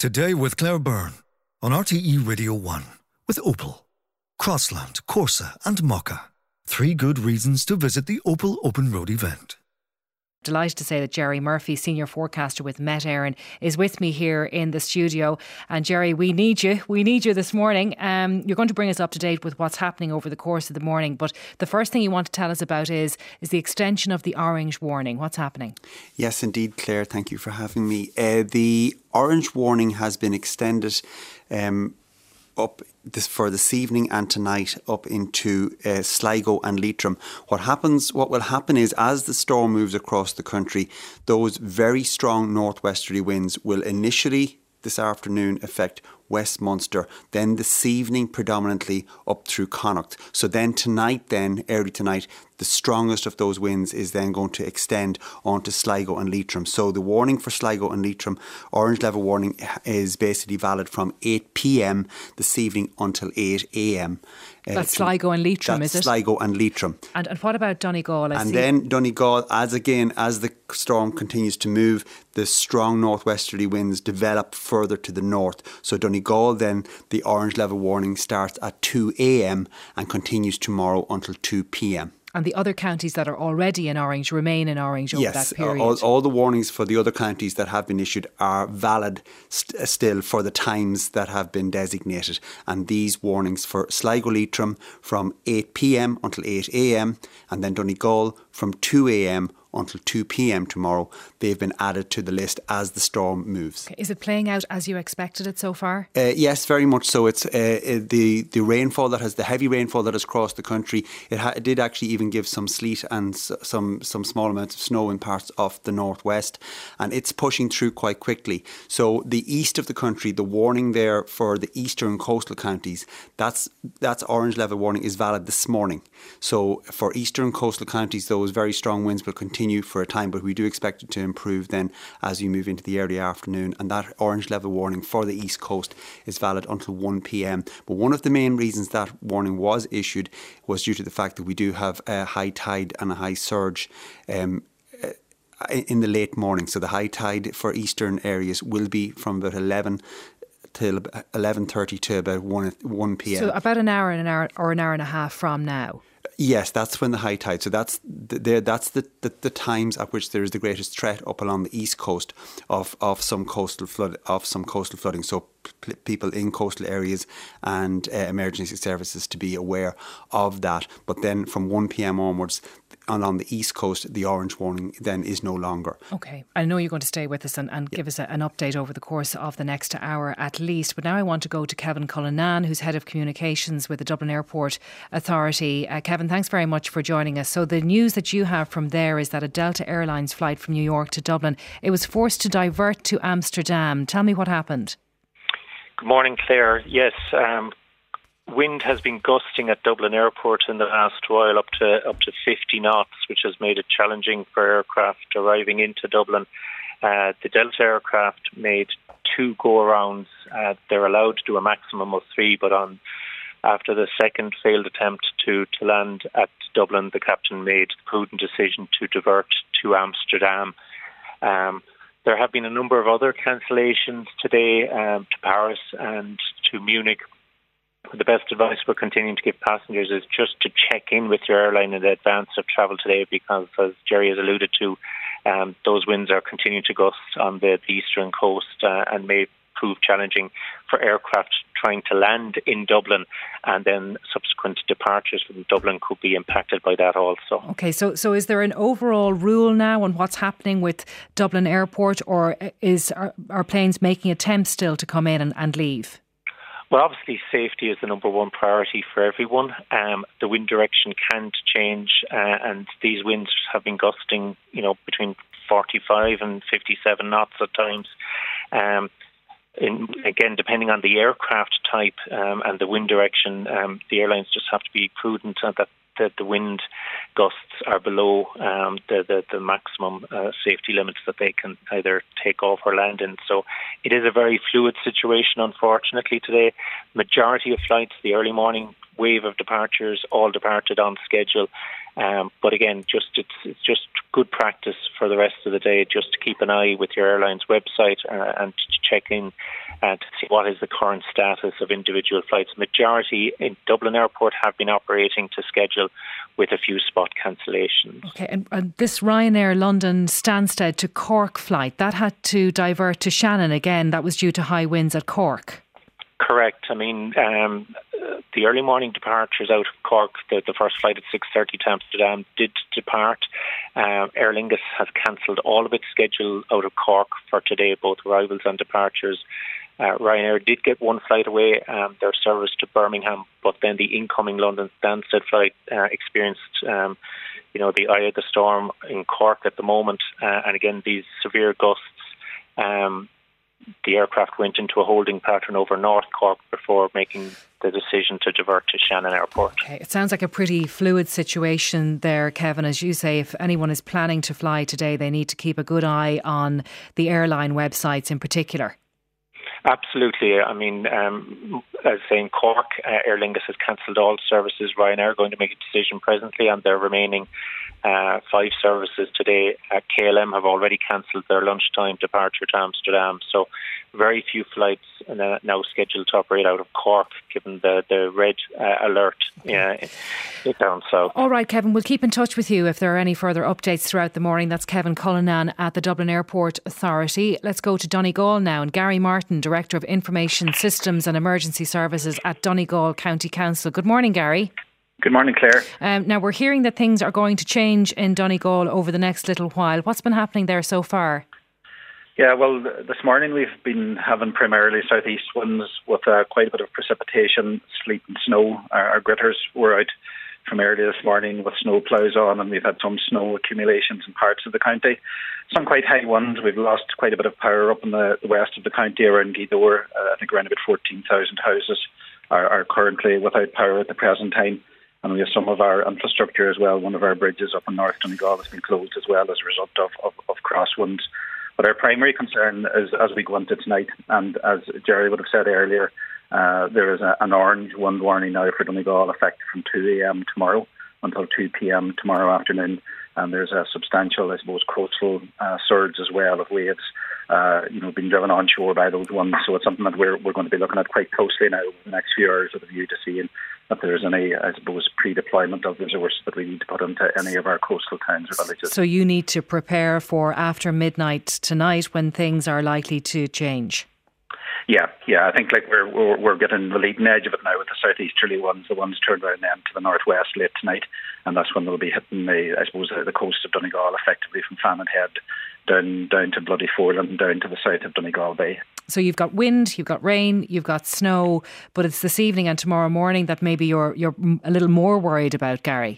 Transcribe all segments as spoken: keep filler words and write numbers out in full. Today with Claire Byrne on R T E Radio one with Opel, Crossland, Corsa and Mokka. Three good reasons to visit the Opel Open Road event. Delighted to say that Gerry Murphy, senior forecaster with Met Éireann, is with me here in the studio. And Gerry, we need you. We need you this morning. Um, you're going to bring us up to date with what's happening over the course of the morning. But the first thing you want to tell us about is is the extension of the orange warning. What's happening? Yes, indeed, Claire. Thank you for having me. Uh, the orange warning has been extended um, up this, for this evening and tonight up into uh, Sligo and Leitrim. What happens? What will happen is as the storm moves across the country, those very strong northwesterly winds will initially this afternoon affect West Munster, then this evening predominantly up through Connacht. So then tonight, then early tonight, the strongest of those winds is then going to extend onto Sligo and Leitrim. So the warning for Sligo and Leitrim, orange level warning, is basically valid from eight p.m. this evening until eight a.m. Uh, that's through, Sligo and Leitrim, is it? Sligo and Leitrim. And, and what about Donegal? I and see. Then Donegal, as again, as the storm continues to move, the strong northwesterly winds develop further to the north. So Donegal Donegal, then the orange level warning starts at two a.m. and continues tomorrow until two p.m. And the other counties that are already in orange remain in orange over yes, that period? Yes, all, all the warnings for the other counties that have been issued are valid st- still for the times that have been designated. And these warnings for Sligo Leitrim from eight p.m. until eight a.m. and then Donegal from two a.m. until two p.m. tomorrow, they've been added to the list as the storm moves. Is it playing out as you expected it so far? Uh, yes, very much so. It's uh, the the rainfall that has the heavy rainfall that has crossed the country. It, ha- it did actually even give some sleet and s- some some small amounts of snow in parts of the northwest, and it's pushing through quite quickly. So the east of the country, the warning there for the eastern coastal counties, that's that's orange level warning is valid this morning. So for eastern coastal counties, those very strong winds will continue. Continue for a time, but we do expect it to improve then as you move into the early afternoon, and that orange level warning for the east coast is valid until one p.m. But one of the main reasons that warning was issued was due to the fact that we do have a high tide and a high surge um, in the late morning. So the high tide for eastern areas will be from about eleven till eleven thirty to about one p.m. So about an hour, and an hour or an hour and a half from now. Yes, that's when the high tide. So that's the, that's the, the, the times at which there is the greatest threat up along the east coast of, of some coastal flood of some coastal flooding. So p- people in coastal areas and uh, emergency services to be aware of that. But then from one p.m. onwards, along the east coast, the orange warning then is no longer. Okay, I know you're going to stay with us and, and yep. give us a, an update over the course of the next hour at least. But now I want to go to Kevin Cullinan, who's head of communications with the Dublin Airport Authority. Uh, Kevin, thanks very much for joining us. So the news that you have from there is that a Delta Airlines flight from New York to Dublin, it was forced to divert to Amsterdam. Tell me what happened. Good morning, Claire. Yes, um, wind has been gusting at Dublin Airport in the last while, up to up to fifty knots, which has made it challenging for aircraft arriving into Dublin. Uh, the Delta aircraft made two go-arounds. Uh, they're allowed to do a maximum of three, but on after the second failed attempt to, to land at Dublin, the captain made the prudent decision to divert to Amsterdam. Um, there have been a number of other cancellations today um, to Paris and to Munich. The best advice we're continuing to give passengers is just to check in with your airline in advance of travel today because, as Gerry has alluded to, um, those winds are continuing to gust on the, the eastern coast uh, and may prove challenging for aircraft trying to land in Dublin, and then subsequent departures from Dublin could be impacted by that also. Okay, so so is there an overall rule now on what's happening with Dublin Airport, or is are, are planes making attempts still to come in and, and leave? Well, obviously safety is the number one priority for everyone. Um, the wind direction can't change, uh, and these winds have been gusting, you know, between forty-five and fifty-seven knots at times. Um, In, again, depending on the aircraft type um, and the wind direction, um, the airlines just have to be prudent that that the wind gusts are below um, the, the, the maximum uh, safety limits that they can either take off or land in. So it is a very fluid situation, unfortunately, today. Majority of flights, the early morning wave of departures, all departed on schedule. Um, but again, just it's, it's just good practice for the rest of the day just to keep an eye with your airline's website uh, and to check in uh, to see what is the current status of individual flights. Majority in Dublin Airport have been operating to schedule with a few spot cancellations. Okay, and, and this Ryanair London Stansted to Cork flight, that had to divert to Shannon again. That was due to high winds at Cork. Correct. I mean, um, the early morning departures out of Cork, the, the first flight at six thirty to Amsterdam did depart. Uh, Aer Lingus has cancelled all of its schedule out of Cork for today, both arrivals and departures. Uh, Ryanair did get one flight away, um, their service to Birmingham, but then the incoming London Stansted flight uh, experienced, um, you know, the eye of the storm in Cork at the moment. Uh, and again, these severe gusts. Um, The aircraft went into a holding pattern over North Cork before making the decision to divert to Shannon Airport. Okay. It sounds like a pretty fluid situation there, Kevin. As you say, if anyone is planning to fly today, they need to keep a good eye on the airline websites in particular. Absolutely. I mean, um, as I say, in Cork, uh, Aer Lingus has cancelled all services. Ryanair are going to make a decision presently on their remaining uh, five services today. Uh, K L M have already cancelled their lunchtime departure to Amsterdam. So very few flights uh, now scheduled to operate out of Cork, given the, the red uh, alert uh, down south. All right, Kevin, we'll keep in touch with you if there are any further updates throughout the morning. That's Kevin Cullinan at the Dublin Airport Authority. Let's go to Donegal now, and Gerry Martin, Director of Information Systems and Emergency Services at Donegal County Council. Good morning, Gerry. Good morning, Claire. Um, now, we're hearing that things are going to change in Donegal over the next little while. What's been happening there so far? Yeah, well, this morning we've been having primarily southeast winds with uh, quite a bit of precipitation, sleet and snow. Our, our gritters were out from early this morning with snow ploughs on, and we've had some snow accumulations in parts of the county. Some quite high winds. We've lost quite a bit of power up in the, the west of the county around Gidor. Uh, I think around about fourteen thousand houses are, are currently without power at the present time. And we have some of our infrastructure as well. One of our bridges up in North Donegal has been closed as well as a result of, of, of crosswinds. But our primary concern is as we go into tonight, and as Gerry would have said earlier, Uh, there is a, an orange wind warning now for Donegal, effective from two a.m. tomorrow until two p.m. tomorrow afternoon. And there's a substantial, I suppose, coastal uh, surge as well of waves, uh, you know, being driven onshore by those winds. So it's something that we're we're going to be looking at quite closely now over the next few hours with a view to seeing if there's any, I suppose, pre-deployment of resources that we need to put into any of our coastal towns or villages. So you need to prepare for after midnight tonight when things are likely to change. Yeah, yeah. I think like we're, we're we're getting the leading edge of it now with the southeasterly ones. The ones turned around then to the northwest late tonight, and that's when they'll be hitting the, I suppose, the coast of Donegal, effectively from Famine Head down down to Bloody Foreland, down to the south of Donegal Bay. So you've got wind, you've got rain, you've got snow, but it's this evening and tomorrow morning that maybe you're you're a little more worried about, Gerry.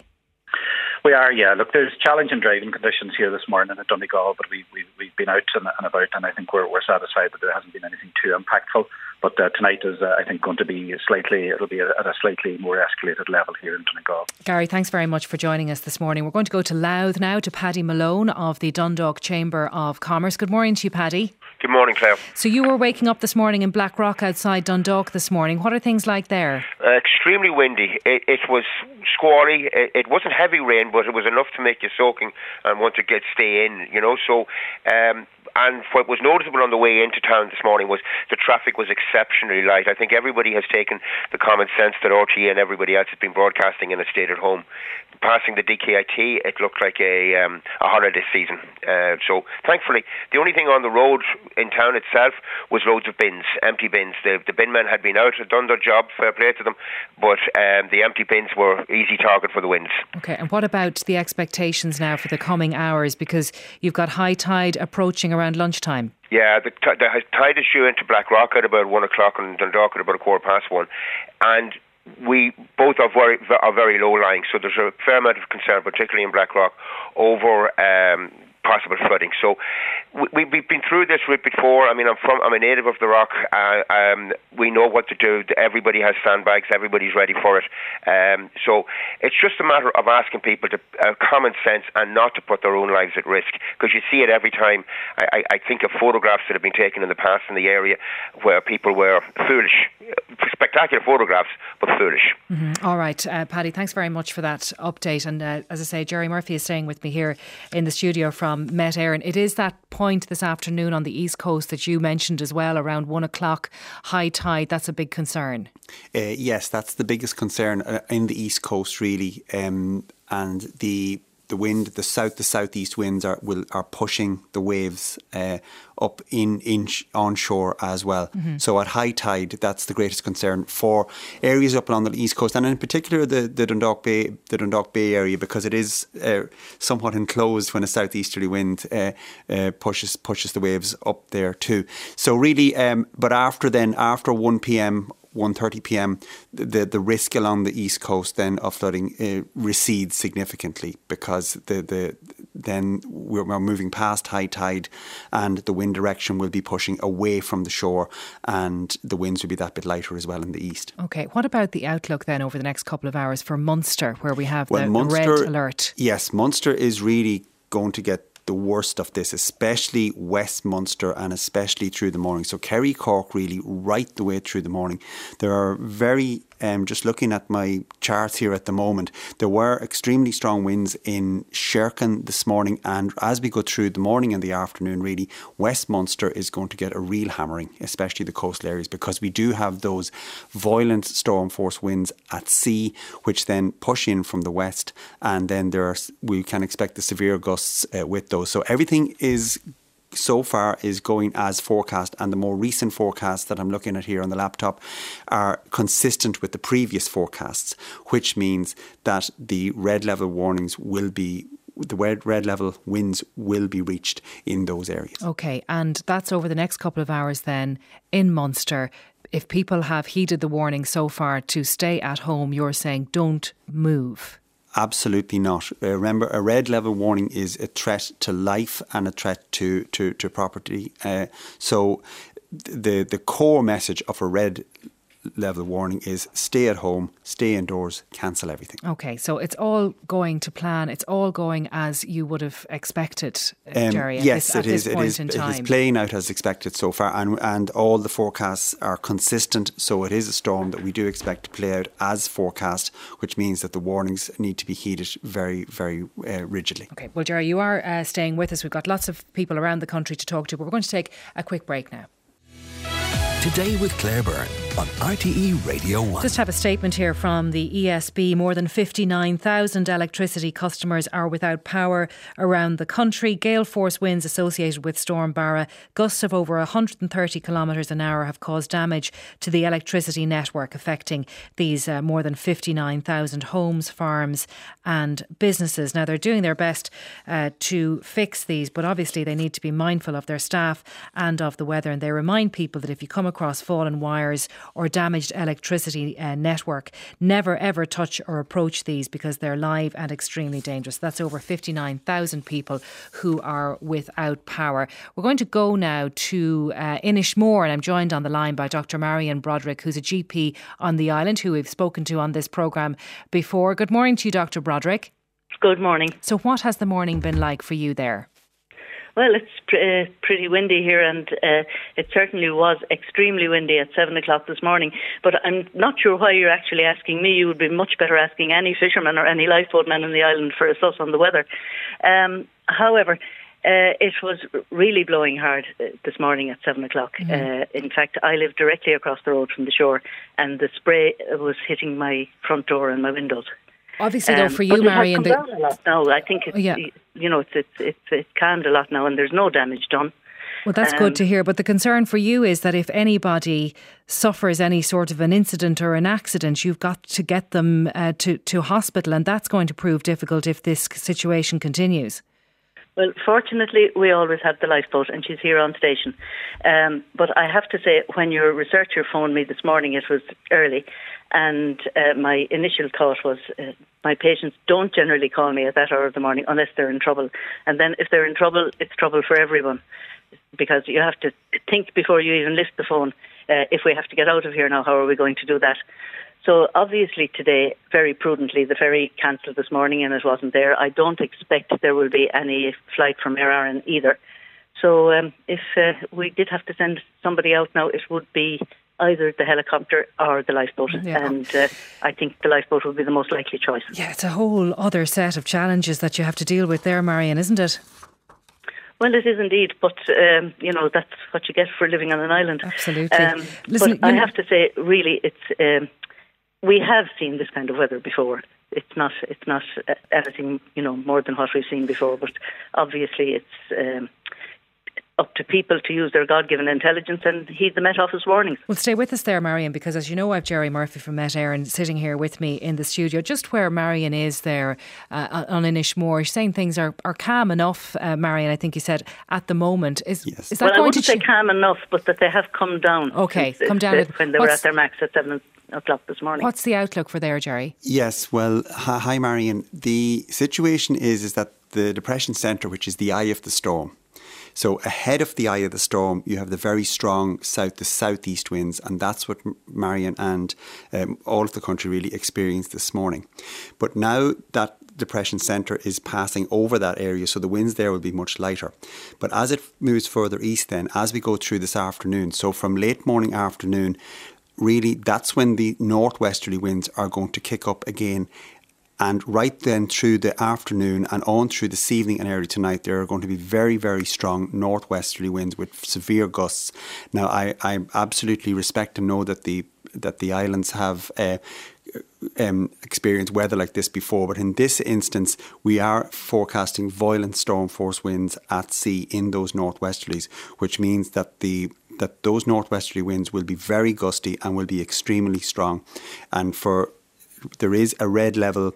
We are, yeah. Look, there's challenging driving conditions here this morning at Donegal, but we, we, we've been out and, and about, and I think we're, we're satisfied that there hasn't been anything too impactful. But uh, tonight is, uh, I think, going to be slightly, it'll be at a slightly more escalated level here in Donegal. Gerry, thanks very much for joining us this morning. We're going to go to Louth now, to Paddy Malone of the Dundalk Chamber of Commerce. Good morning to you, Paddy. Good morning, Claire. So you were waking up this morning in Black Rock outside Dundalk this morning. What are things like there? Uh, extremely windy. It, it was squally. It, it wasn't heavy rain, but it was enough to make you soaking and want to get stay in, you know. So, um, and what was noticeable on the way into town this morning was the traffic was exceptionally light. I think everybody has taken the common sense that R T E and everybody else has been broadcasting and has stayed at home. Passing the D K I T, it looked like a, um, a holiday season. Uh, so, thankfully, the only thing on the road in town itself was loads of bins, empty bins. The, the bin men had been out, had done their job, fair play to them, but um, the empty bins were easy target for the winds. Okay, and what about the expectations now for the coming hours? Because you've got high tide approaching around lunchtime. Yeah, the, t- the tide is due into Black Rock at about one o'clock and Dundalk at about a quarter past one. And we both are very, are very low-lying, so there's a fair amount of concern, particularly in Black Rock, over um, possible flooding. So we, we've been through this route before. I mean, I'm from, I'm a native of the Rock. Uh, um, we know what to do. Everybody has sandbags. Everybody's ready for it. Um, so it's just a matter of asking people to uh, common sense and not to put their own lives at risk, because you see it every time. I, I, I think of photographs that have been taken in the past in the area where people were foolish, spectacular photographs, but foolish. Mm-hmm. All right, uh, Paddy, thanks very much for that update. And uh, as I say, Gerry Murphy is staying with me here in the studio from Met Éireann. It is that point this afternoon on the East Coast that you mentioned as well, around one o'clock, high tide. That's a big concern. Uh, yes, that's the biggest concern in the East Coast, really. Um, and the the wind, the south, the southeast winds are will are pushing the waves uh, up in, in onshore as well. Mm-hmm. So at high tide, that's the greatest concern for areas up along the east coast, and in particular the, the Dundalk Bay, the Dundalk Bay area, because it is uh, somewhat enclosed when a southeasterly wind uh, uh, pushes pushes the waves up there too. So really, um, but after then, after one p m one thirty p m, the the risk along the east coast then of flooding uh, recedes significantly, because the the then we're, we're moving past high tide, and the wind direction will be pushing away from the shore, and the winds will be that bit lighter as well in the east. Okay, what about the outlook then over the next couple of hours for Munster, where we have well, the, Munster, the red alert? Yes, Munster is really going to get the worst of this, especially West Munster and especially through the morning. So Kerry, Cork, really right the way through the morning. There are very, um, just looking at my charts here at the moment, there were extremely strong winds in Sherkin this morning, and as we go through the morning and the afternoon, really, West Munster is going to get a real hammering, especially the coastal areas, because we do have those violent storm force winds at sea, which then push in from the west, and then there are, we can expect the severe gusts uh, with those. So everything is so far is going as forecast, and the more recent forecasts that I'm looking at here on the laptop are consistent with the previous forecasts, which means that the red level warnings will be the red, red level winds will be reached in those areas. Okay, and that's over the next couple of hours then in Munster. If people have heeded the warning so far to stay at home, you're saying don't move. Absolutely not. Uh, remember, a red level warning is a threat to life and a threat to to, to property. Uh, so the the core message of a red level warning is stay at home, stay indoors, cancel everything. Okay, so it's all going to plan. It's all going as you would have expected, um, Gerry. Yes, it is. It is. It is playing out as expected so far, and and all the forecasts are consistent. So it is a storm that we do expect to play out as forecast, which means that the warnings need to be heeded very, very uh, rigidly. Okay, well, Gerry, you are uh, staying with us. We've got lots of people around the country to talk to, but we're going to take a quick break now. Today with Claire Byrne on R T E Radio one. Just have a statement here from the E S B. More than fifty-nine thousand electricity customers are without power around the country. Gale force winds associated with Storm Barra, gusts of over one hundred thirty kilometres an hour, have caused damage to the electricity network, affecting these uh, more than fifty-nine thousand homes, farms and businesses. Now, they're doing their best uh, to fix these, but obviously they need to be mindful of their staff and of the weather. And they remind people that if you come across fallen wires or damaged electricity uh, network, never ever touch or approach these, because they're live and extremely dangerous. That's over fifty-nine thousand people who are without power. We're going to go now to uh, Inishmore, and I'm joined on the line by Doctor Marian Broderick, who's a G P on the island who we've spoken to on this programme before. Good morning to you, Doctor Broderick. Good morning. So what has the morning been like for you there? Well, it's pr- uh, pretty windy here, and uh, it certainly was extremely windy at seven o'clock this morning. But I'm not sure why you're actually asking me. You would be much better asking any fisherman or any lifeboatman on the island for a suss on the weather. Um, however, uh, it was really blowing hard uh, this morning at seven o'clock. Mm. Uh, in fact, I live directly across the road from the shore, and the spray was hitting my front door and my windows. Obviously, though, for you, um, Marian, down a lot now. I think it's, yeah. you know it's it's it's it's calmed a lot now, and there's no damage done. Well, that's um, good to hear. But the concern for you is that if anybody suffers any sort of an incident or an accident, you've got to get them uh, to to hospital, and that's going to prove difficult if this situation continues. Well, fortunately, we always have the lifeboat, and she's here on station. Um, but I have to say, when your researcher phoned me this morning, it was early, and uh, my initial thought was, uh, my patients don't generally call me at that hour of the morning unless they're in trouble. And then if they're in trouble, it's trouble for everyone, because you have to think before you even lift the phone. Uh, if we have to get out of here now, how are we going to do that? So obviously today, very prudently, the ferry cancelled this morning and it wasn't there. I don't expect there will be any flight from Aer Lingus either. So um, if uh, we did have to send somebody out now, it would be either the helicopter or the lifeboat. Yeah. And uh, I think the lifeboat would be the most likely choice. Yeah, it's a whole other set of challenges that you have to deal with there, Marian, isn't it? Well, it is indeed, but, um, you know, that's what you get for living on an island. Absolutely. Um, Listen, but I know. have to say, really, it's um, we have seen this kind of weather before. It's not it's not anything, you know, more than what we've seen before, but obviously it's... Um, up to people to use their God-given intelligence and heed the Met Office warnings. Well, stay with us there, Marian, because as you know, I've Gerry Murphy from Met Éireann sitting here with me in the studio, just where Marian is there uh, on Inishmore, saying things are, are calm enough, uh, Marian, I think you said, at the moment. Is, yes. is that well, going I wouldn't to say ch- calm enough, but that they have come down. Okay, since, come down. Uh, when they were at their max at seven o'clock this morning. What's the outlook for there, Gerry? Yes, well, hi, Marian. The situation is, is that the depression centre, which is the eye of the storm, so ahead of the eye of the storm, you have the very strong south to southeast winds, and that's what Marian and um, all of the country really experienced this morning. But now that depression centre is passing over that area, so the winds there will be much lighter. But as it moves further east then, as we go through this afternoon, so from late morning afternoon, really that's when the northwesterly winds are going to kick up again. And right then through the afternoon and on through this evening and early tonight, there are going to be very, very strong northwesterly winds with severe gusts. Now, I, I absolutely respect and know that the that the islands have uh, um, experienced weather like this before. But in this instance, we are forecasting violent storm force winds at sea in those northwesterlies, which means that the... that those northwesterly winds will be very gusty and will be extremely strong. And for... there is a red level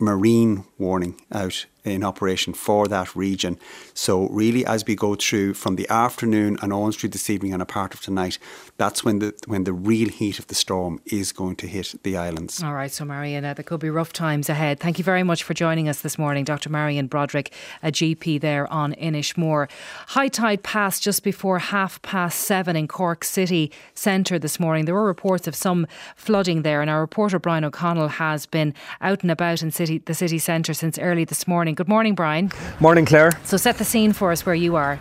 marine warning out in operation for that region. So really, as we go through from the afternoon and on through this evening and a part of tonight, that's when the when the real heat of the storm is going to hit the islands. All right, so Marian, uh, there could be rough times ahead. Thank you very much for joining us this morning, Doctor Marian Broderick, a G P there on Inishmore. High tide passed just before half past seven in Cork City Centre this morning. There were reports of some flooding there, and our reporter Brian O'Connell has been out and about in city the city centre since early this morning. Good morning, Brian. Morning, Claire. So set the scene for us where you are.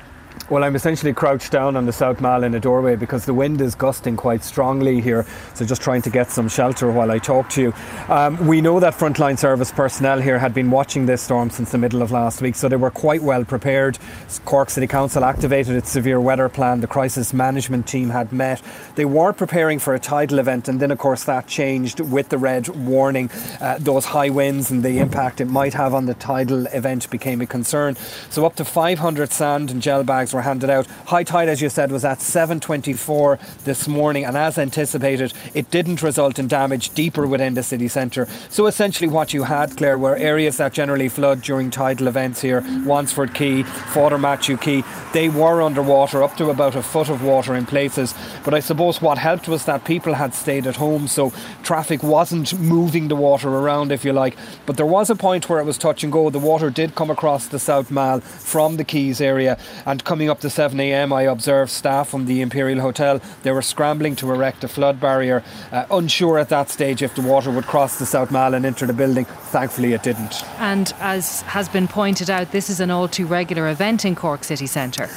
Well, I'm essentially crouched down on the South Mall in a doorway because the wind is gusting quite strongly here. So just trying to get some shelter while I talk to you. Um, we know that frontline service personnel here had been watching this storm since the middle of last week, so they were quite well prepared. Cork City Council activated its severe weather plan. The crisis management team had met. They were preparing for a tidal event, and then, of course, that changed with the red warning. Uh, those high winds and the impact it might have on the tidal event became a concern. So up to five hundred sand and gel bags were handed out. High tide, as you said, was at seven twenty-four this morning, and as anticipated, it didn't result in damage deeper within the city centre. So essentially what you had, Claire, were areas that generally flood during tidal events here. Wansford Quay, Foddermatthew Quay, they were underwater, up to about a foot of water in places. But I suppose what helped was that people had stayed at home, so traffic wasn't moving the water around, if you like. But there was a point where it was touch and go. The water did come across the South Mall from the Quays area, and coming up to seven a.m. I observed staff from the Imperial Hotel. They were scrambling to erect a flood barrier, uh, unsure at that stage if the water would cross the South Mall and enter the building. Thankfully it didn't. And as has been pointed out, this is an all too regular event in Cork City Centre.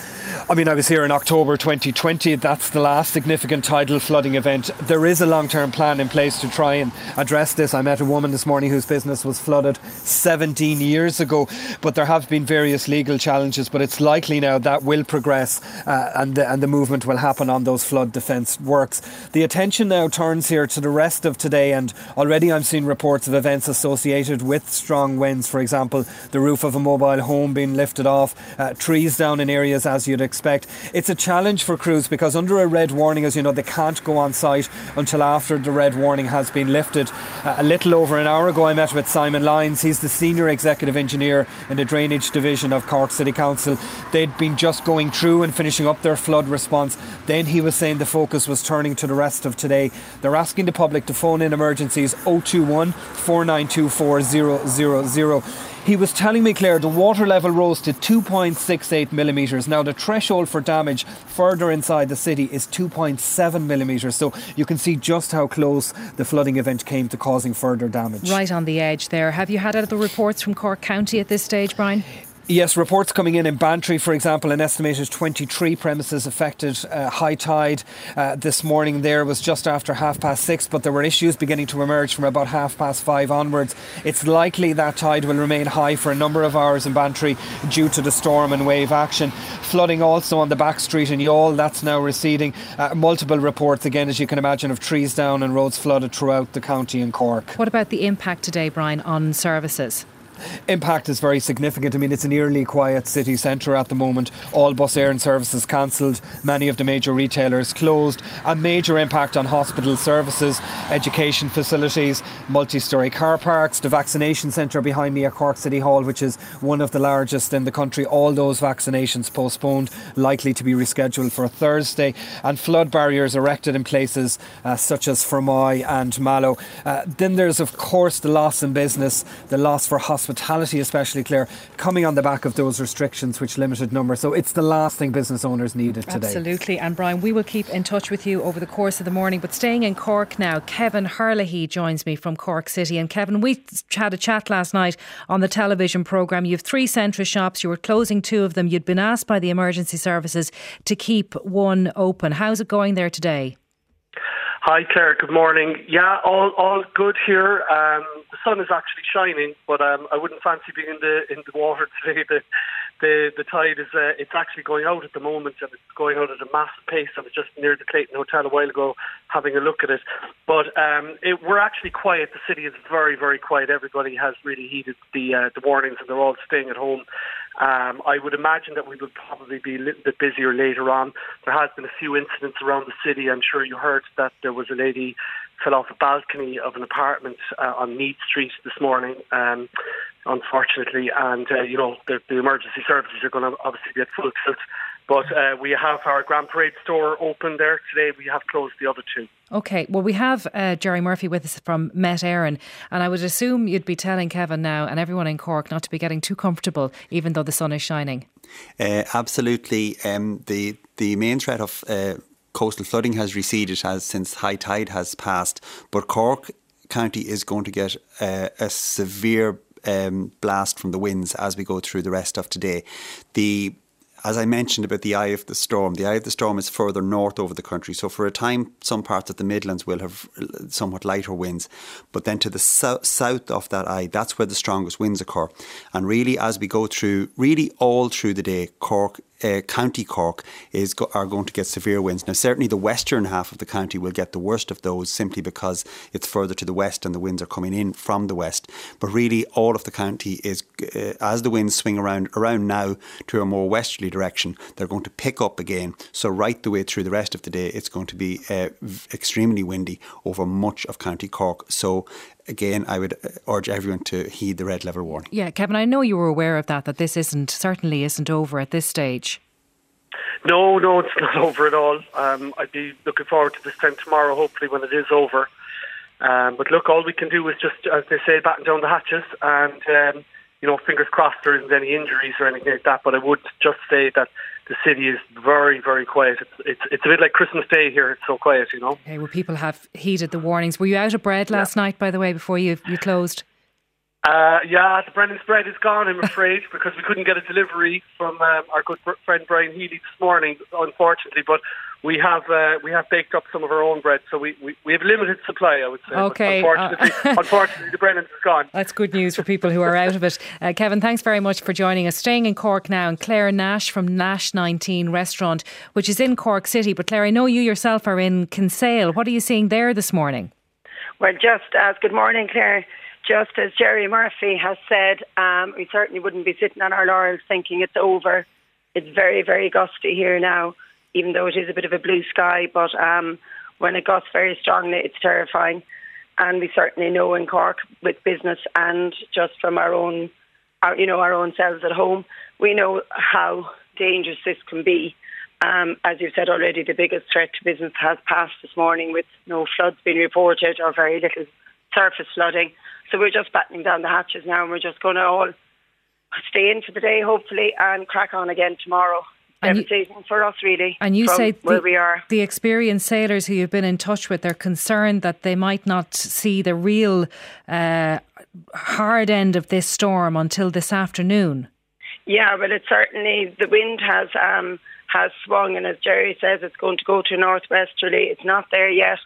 I mean, I was here in October twenty twenty. That's the last significant tidal flooding event. There is a long-term plan in place to try and address this. I met a woman this morning whose business was flooded seventeen years ago, but there have been various legal challenges, but it's likely now that will progress uh, and, the, and the movement will happen on those flood defence works. The attention now turns here to the rest of today, and already I'm seeing reports of events associated with strong winds. For example, the roof of a mobile home being lifted off, uh, trees down in areas as you'd expect. It's a challenge for crews because under a red warning, as you know, they can't go on site until after the red warning has been lifted. Uh, a little over an hour ago I met with Simon Lyons. He's the Senior Executive Engineer in the Drainage Division of Cork City Council. They'd been just Just going through and finishing up their flood response. Then he was saying the focus was turning to the rest of today. They're asking the public to phone in emergencies oh two one, four nine two four, zero zero zero. He was telling me, Claire, the water level rose to two point six eight millimetres. Now, the threshold for damage further inside the city is two point seven millimetres. So you can see just how close the flooding event came to causing further damage. Right on the edge there. Have you had other reports from Cork County at this stage, Brian? Yes, reports coming in in Bantry, for example, an estimated twenty-three premises affected. Uh, high tide uh, this morning there was just after half past six, but there were issues beginning to emerge from about half past five onwards. It's likely that tide will remain high for a number of hours in Bantry due to the storm and wave action. Flooding also on the back street in Youghal, that's now receding. Uh, multiple reports, again, as you can imagine, of trees down and roads flooded throughout the county in Cork. What about the impact today, Brian, on services? Impact is very significant. I mean, it's a nearly quiet city centre at the moment. All bus air and services cancelled. Many of the major retailers closed. A major impact on hospital services, education facilities, multi-storey car parks, the vaccination centre behind me at Cork City Hall, which is one of the largest in the country. All those vaccinations postponed, likely to be rescheduled for Thursday. And flood barriers erected in places uh, such as Fermoy and Mallow. Uh, then there's, of course, the loss in business, the loss for hospitals. Hospitality especially, Claire, coming on the back of those restrictions which limited numbers. So it's the last thing business owners needed today. Absolutely. And Brian, we will keep in touch with you over the course of the morning. But staying in Cork now, Kevin Herlihy joins me from Cork City. And Kevin, we had a chat last night on the television programme. You have three Centra shops. You were closing two of them. You'd been asked by the emergency services to keep one open. How's it going there today? Hi Claire, good morning. Yeah, all all good here. Um, the sun is actually shining, but um, I wouldn't fancy being in the in the water today. The the, the tide is uh, it's actually going out at the moment, and it's going out at a massive pace. I was just near the Clayton Hotel a while ago, having a look at it. But um, it, we're actually quiet. The city is very very quiet. Everybody has really heeded the uh, the warnings, and they're all staying at home. Um, I would imagine that we would probably be a little bit busier later on. There has been a few incidents around the city. I'm sure you heard that there was a lady fell off a balcony of an apartment uh, on Mead Street this morning, um, unfortunately. And, uh, you know, the, the emergency services are going to obviously be at full tilt. But uh, we have our Grand Parade store open there today. We have closed the other two. OK, well, we have uh, Gerry Murphy with us from Met Éireann, and I would assume you'd be telling Kevin now and everyone in Cork not to be getting too comfortable, even though the sun is shining. Uh, absolutely. Um, the, the main threat of uh, coastal flooding has receded as since high tide has passed, but Cork County is going to get uh, a severe um, blast from the winds as we go through the rest of today. The As I mentioned about the eye of the storm, the eye of the storm is further north over the country. So for a time, some parts of the Midlands will have somewhat lighter winds. But then to the so- south of that eye, that's where the strongest winds occur. And really, as we go through, really all through the day, Cork Uh, County Cork is go- are going to get severe winds. Now, certainly the western half of the county will get the worst of those simply because it's further to the west and the winds are coming in from the west. But really, all of the county is, uh, as the winds swing around around now to a more westerly direction, they're going to pick up again. So right the way through the rest of the day, it's going to be uh, extremely windy over much of County Cork. So again, I would urge everyone to heed the red level warning. Yeah, Kevin, I know you were aware of that, that this isn't certainly isn't over at this stage. No, no, it's not over at all. Um, I'd be looking forward to this time tomorrow, hopefully, when it is over. Um, but look, all we can do is just, as they say, batten down the hatches and, um, you know, fingers crossed there isn't any injuries or anything like that. But I would just say that the city is very, very quiet. It's, it's it's a bit like Christmas Day here. It's so quiet, you know. Okay, well, people have heeded the warnings. Were you out of bread last yeah. night, by the way, before you you closed? Uh, yeah, the Brennan's bread is gone, I'm afraid, because we couldn't get a delivery from um, our good friend Brian Healy this morning, unfortunately. But we have uh, we have baked up some of our own bread, so we, we, we have limited supply, I would say. Okay. But unfortunately, uh, unfortunately, the Brennan's is gone. That's good news for people who are out of it. Uh, Kevin, thanks very much for joining us. Staying in Cork now, and Claire Nash from Nash nineteen Restaurant, which is in Cork City. But Claire, I know you yourself are in Kinsale. What are you seeing there this morning? Well, just as good morning, Claire. Just as Gerry Murphy has said, um, we certainly wouldn't be sitting on our laurels thinking it's over. It's very, very gusty here now, even though it is a bit of a blue sky. But um, when it gusts very strongly, it's terrifying. And we certainly know in Cork, with business and just from our own, our, you know, our own selves at home, we know how dangerous this can be. Um, as you've said already, the biggest threat to business has passed this morning with no floods being reported or very little surface flooding. So we're just battening down the hatches now, and we're just going to all stay in for the day, hopefully, and crack on again tomorrow. Devastating for us, really. And you say where we are. The experienced sailors who you've been in touch with, they're concerned that they might not see the real uh, hard end of this storm until this afternoon. Yeah, well, it's certainly, the wind has um, has swung, and as Gerry says, it's going to go to northwesterly. It's not there yet.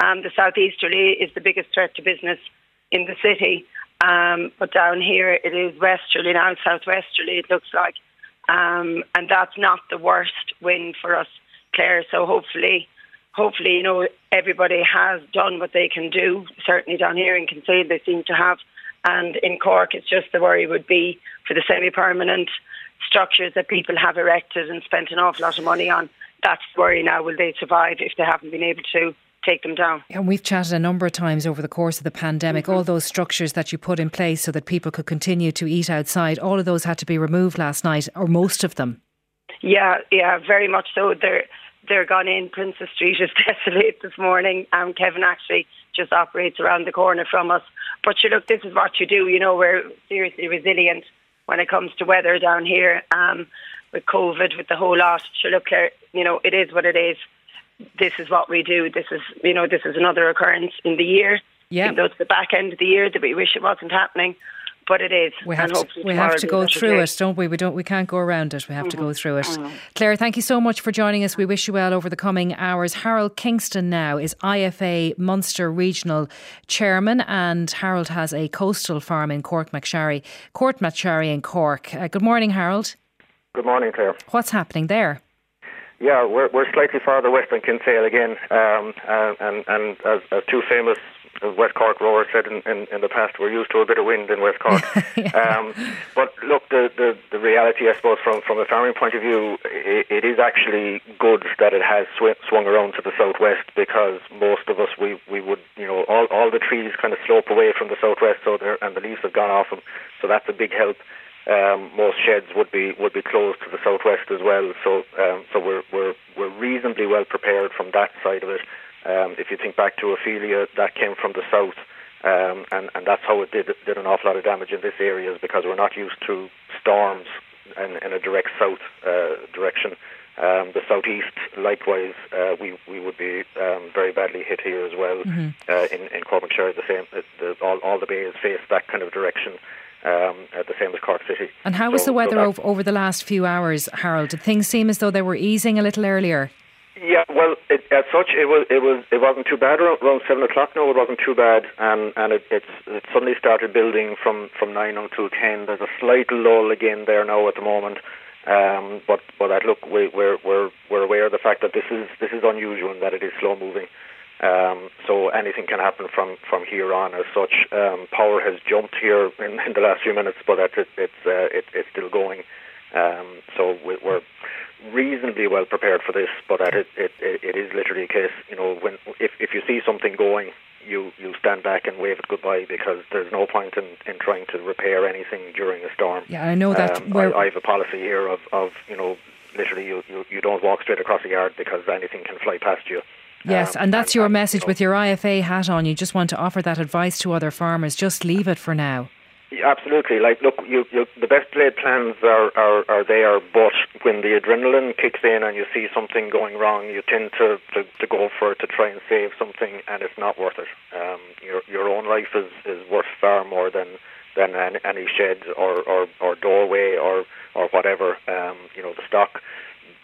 Um, the southeasterly is the biggest threat to business in the city, um, but down here it is westerly now, southwesterly it looks like, um, and that's not the worst wind for us, Claire. So hopefully, hopefully, you know, everybody has done what they can do. Certainly down here in Kinsale they seem to have. And in Cork, it's just the worry would be for the semi-permanent structures that people have erected and spent an awful lot of money on. That's the worry now. Will they survive if they haven't been able to take them down? And we've chatted a number of times over the course of the pandemic, mm-hmm. all those structures that you put in place so that people could continue to eat outside, all of those had to be removed last night, or most of them. Yeah, yeah, very much so. They're, they're gone in. Princess Street is desolate this morning. Um, Kevin actually just operates around the corner from us. But you look, this is what you do. You know, we're seriously resilient when it comes to weather down here, um, with COVID, with the whole lot. You look, you know, it is what it is. This is what we do. This is, you know, this is another occurrence in the year. Yeah. Even though it's the back end of the year that we wish it wasn't happening, but it is. We have, and to, we have to go through it, don't we? We don't. We can't go around it. We have mm-hmm. to go through it. Mm-hmm. Claire, thank you so much for joining us. We wish you well over the coming hours. Harold Kingston now is I F A Munster Regional Chairman, and Harold has a coastal farm in Cork MacSharry, Court MacSharry in Cork. Uh, good morning, Harold. Good morning, Claire. What's happening there? Yeah, we're we're slightly farther west than Kinsale again, um, and, and and as, as two famous West Cork rower said in, in, in the past, we're used to a bit of wind in West Cork. yeah. um, but look, the, the, the reality, I suppose, from, from a farming point of view, it, it is actually good that it has sw- swung around to the southwest, because most of us, we we would, you know, all, all the trees kind of slope away from the southwest, so they're, and the leaves have gone off them, so that's a big help. Um, most sheds would be would be closed to the southwest as well, so um, so we're we're we're reasonably well prepared from that side of it. Um, if you think back to Ophelia, that came from the south, um, and, and that's how it did, it did an awful lot of damage in this area, is because we're not used to storms in, in a direct south uh, direction. Um, the southeast, likewise, uh, we we would be um, very badly hit here as well. Mm-hmm. Uh, in in Cork MacSharry, the same. The, the, all all the bays face that kind of direction. Um, uh, the same as Cork City. And how so, was the weather so over, over the last few hours, Harold? Did things seem as though they were easing a little earlier? Yeah, well, it, as such, it was it was it wasn't too bad around, around seven o'clock. No, it wasn't too bad, um, and it, it's it suddenly started building from, from nine until ten. There's a slight lull again there now at the moment, um, but but I look, we, we're we're we're aware of the fact that this is this is unusual and that it is slow moving. Um, so anything can happen from, from here on. As such, um, power has jumped here in, in the last few minutes, but it, it, it's uh, it, it's still going. Um, so we're reasonably well prepared for this, but it it, it is literally a case. You know, when if, if you see something going, you, you stand back and wave it goodbye, because there's no point in, in trying to repair anything during a storm. Yeah, I know that. Um, I, I have a policy here of, of you know, literally you, you you don't walk straight across the yard, because anything can fly past you. Yes, um, and that's and, your and, message, you know, with your I F A hat on. You just want to offer that advice to other farmers. Just leave it for now. Yeah, absolutely. Like, look, you, you, the best laid plans are, are, are there, but when the adrenaline kicks in and you see something going wrong, you tend to, to, to go for it to try and save something, and it's not worth it. Um, your your own life is, is worth far more than than any shed or, or, or doorway or or whatever. Um, you know, the stock.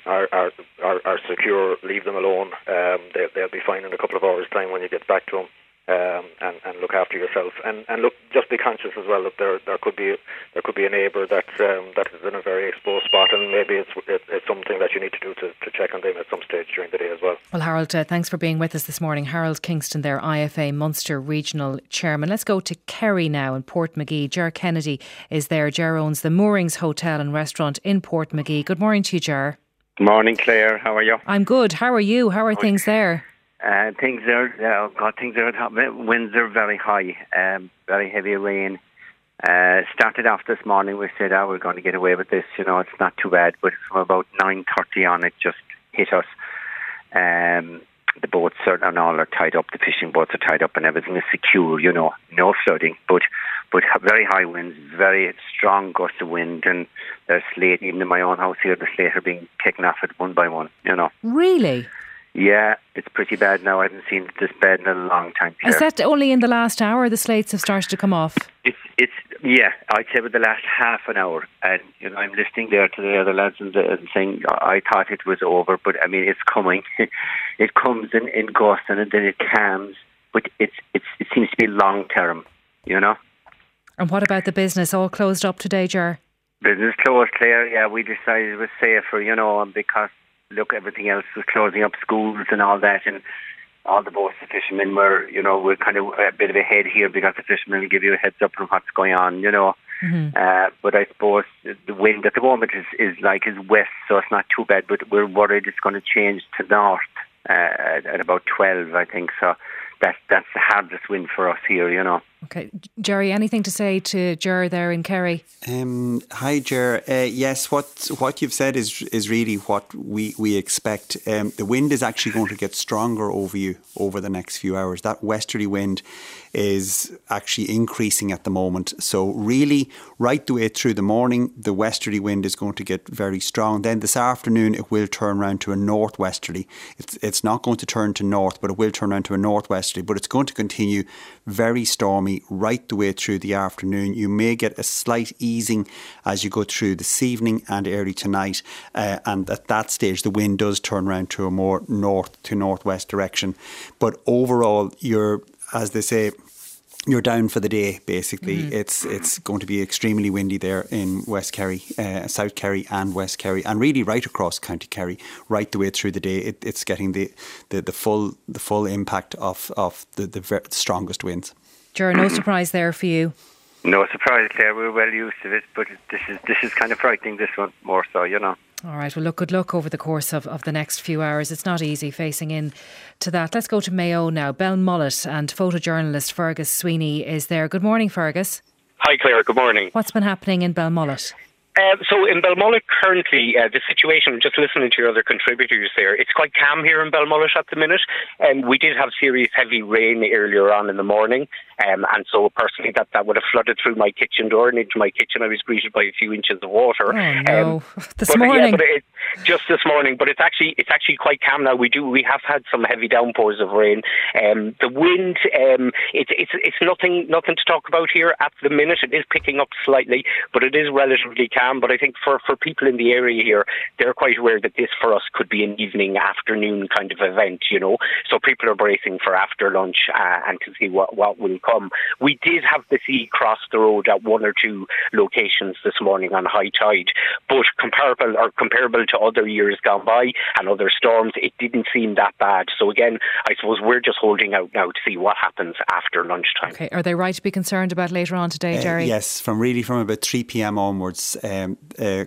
Are, are are are secure. Leave them alone. Um, they, they'll be fine in a couple of hours' time when you get back to them. Um, and, and look after yourself. And, and look, just be conscious as well that there there could be there could be a neighbour that um, that is in a very exposed spot, and maybe it's it, it's something that you need to do to, to check on them at some stage during the day as well. Well, Harold, uh, thanks for being with us this morning. Harold Kingston, there, I F A Munster Regional Chairman. Let's go to Kerry now in Port Magee. Ger Kennedy is there. Ger owns the Moorings Hotel and Restaurant in Port Magee. Good morning to you, Ger. Morning, Claire. How are you? I'm good. How are you? How are good. Things there? Uh, things are, oh God, things are hot. Winds are very high, um, very heavy rain. Uh, started off this morning, we said, oh, we're going to get away with this, you know, it's not too bad. But from about nine thirty on, it just hit us. Um, the boats are, and all are tied up, the fishing boats are tied up and everything is secure, you know, no flooding. But But very high winds, very strong gusts of wind, and there's slate, even in my own house here, the slate are being taken off it one by one, you know. Really? Yeah, it's pretty bad now. I haven't seen it this bad in a long time. Claire. Is that only in the last hour the slates have started to come off? It's It's yeah, I'd say with the last half an hour, and you know I'm listening there to the other lads and, the, and saying I thought it was over, but I mean it's coming. It comes in in gusts and then it calms, but it's it's it seems to be long term, you know. And what about the business? All closed up today, Ger? Business closed, Claire. Yeah, we decided it was safer, you know, and because look, everything else was closing up, schools and all that, and all the boats, the fishermen were, you know, we're kind of a bit of a head here because the fishermen will give you a heads up on what's going on, you know. Mm-hmm. Uh, but I suppose the wind at the moment is, is like is west, so it's not too bad, but we're worried it's going to change to north uh, at, at about twelve, I think. So that's, that's the hardest wind for us here, you know. Okay. Gerry, anything to say to Ger there in Kerry? Um, hi, Ger. Uh, yes, what what you've said is is really what we, we expect. Um, the wind is actually going to get stronger over you over the next few hours. That westerly wind is actually increasing at the moment. So really, right the way through the morning, the westerly wind is going to get very strong. Then this afternoon, it will turn round to a northwesterly. It's, it's not going to turn to north, but it will turn round to a northwesterly. But it's going to continue very stormy right the way through the afternoon. You may get a slight easing as you go through this evening and early tonight, uh, and at that stage the wind does turn round to a more north to northwest direction. But overall, you're, as they say, you're down for the day, basically. Mm-hmm. It's it's going to be extremely windy there in West Kerry, uh, South Kerry and West Kerry, and really right across County Kerry, right the way through the day. It, it's getting the, the, the full the full impact of, of the, the ver- strongest winds. Sure, no surprise there for you. No surprise there. We're well used to it, but this is this is kind of frightening, this one more so, you know. All right, well, look, good luck over the course of, of the next few hours. It's not easy facing in to that. Let's go to Mayo now. Bell Mullet and photojournalist Fergus Sweeney is there. Good morning, Fergus. Hi, Claire. Good morning. What's been happening in Bell Mullet? Uh, so in Belmullet currently, uh, the situation, just listening to your other contributors there, it's quite calm here in Belmullet at the minute. Um, we did have serious heavy rain earlier on in the morning, um, and so personally that, that would have flooded through my kitchen door and into my kitchen. I was greeted by a few inches of water. Oh, no. Um, this but, morning. Yeah, but it, just this morning, but it's actually it's actually quite calm now. We do we have had some heavy downpours of rain. Um, the wind, um, it's it's it's nothing nothing to talk about here at the minute. It is picking up slightly, but it is relatively calm. But I think for, for people in the area here, they're quite aware that this for us could be an evening, afternoon kind of event, you know. So people are bracing for after lunch uh, and to see what, what will come. We did have the sea cross the road at one or two locations this morning on high tide, but comparable or comparable to other years gone by and other storms, it didn't seem that bad. So again, I suppose we're just holding out now to see what happens after lunchtime. Okay, are they right to be concerned about later on today, Gerry? Uh, yes, from really from about three p.m. onwards. Uh, Um, uh,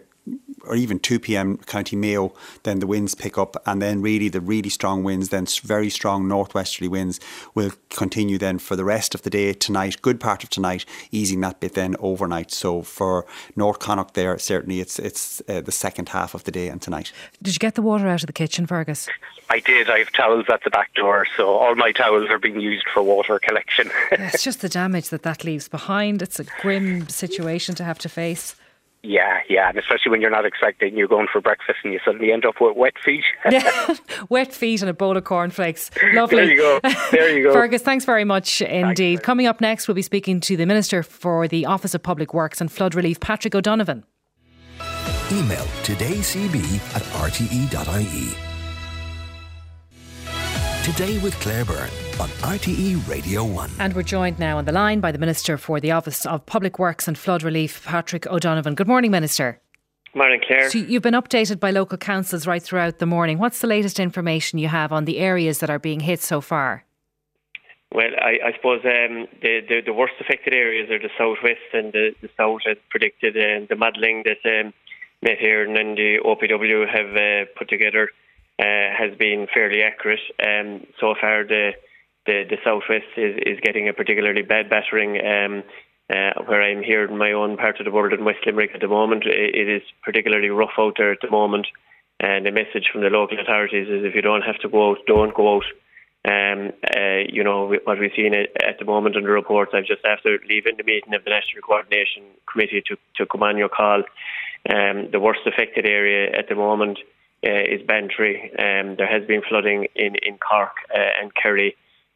or even two p.m. County Mayo, then the winds pick up, and then really the really strong winds, then very strong northwesterly winds will continue then for the rest of the day tonight, good part of tonight, easing that bit then overnight. So for North Connacht there, certainly it's it's uh, the second half of the day and tonight. Did you get the water out of the kitchen, Fergus? I did. I have towels at the back door, so all my towels are being used for water collection. Yeah, it's just the damage that that leaves behind. It's a grim situation to have to face. Yeah, yeah, and especially when you're not expecting, you're going for breakfast and you suddenly end up with wet feet. Yeah, wet feet and a bowl of cornflakes. Lovely. There you go. There you go. Fergus, thanks very much indeed. Thanks. Coming up next, we'll be speaking to the Minister for the Office of Public Works and Flood Relief, Patrick O'Donovan. Email todaycb at rte.ie. Today with Claire Byrne on R T E Radio one. And we're joined now on the line by the Minister for the Office of Public Works and Flood Relief, Patrick O'Donovan. Good morning, Minister. Good morning, Claire. So you've been updated by local councils right throughout the morning. What's the latest information you have on the areas that are being hit so far? Well, I, I suppose um, the, the, the worst affected areas are the southwest and the, the south, as predicted, and the modelling that um, Met Éireann and the O P W have uh, put together. Uh, has been fairly accurate. Um, so far, the the, the southwest is, is getting a particularly bad battering. Um, uh, where I'm here in my own part of the world in West Limerick at the moment, it, it is particularly rough out there at the moment. And the message from the local authorities is, if you don't have to go out, don't go out. Um, uh, you know what we've seen at the moment in the reports. I've just after leaving the meeting of the National Coordination Committee to to come on your call. Um, the worst affected area at the moment. Uh, is Bantry. Um, there has been flooding in, in Cork uh, and Kerry.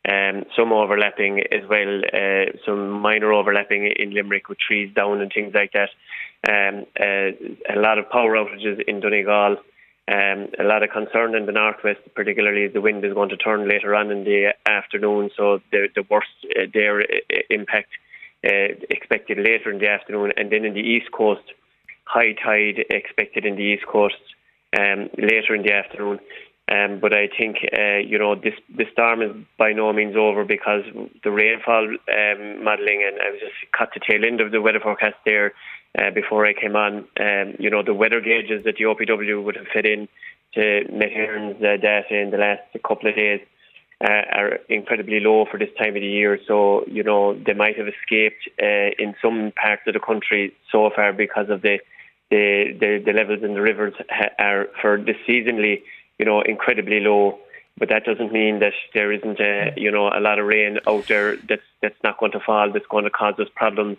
um, some overlapping as well, uh, some minor overlapping in Limerick with trees down and things like that. Um, uh, a lot of power outages in Donegal. Um, a lot of concern in the northwest, particularly the wind is going to turn later on in the afternoon, so the, the worst uh, their impact uh, expected later in the afternoon. And then in the east coast, high tide expected in the east coast um, later in the afternoon. Um, but I think, uh, you know, this, this storm is by no means over, because the rainfall um, modelling, and I was just cut the tail end of the weather forecast there uh, before I came on. Um, you know, the weather gauges that the O P W would have fed in to Met Éireann's uh, data in the last couple of days uh, are incredibly low for this time of the year. So, you know, they might have escaped uh, in some parts of the country so far because of the, the, the, the levels in the rivers ha- are for this seasonally, you know, incredibly low. But that doesn't mean that there isn't, a, you know, a lot of rain out there that's that's not going to fall, that's going to cause us problems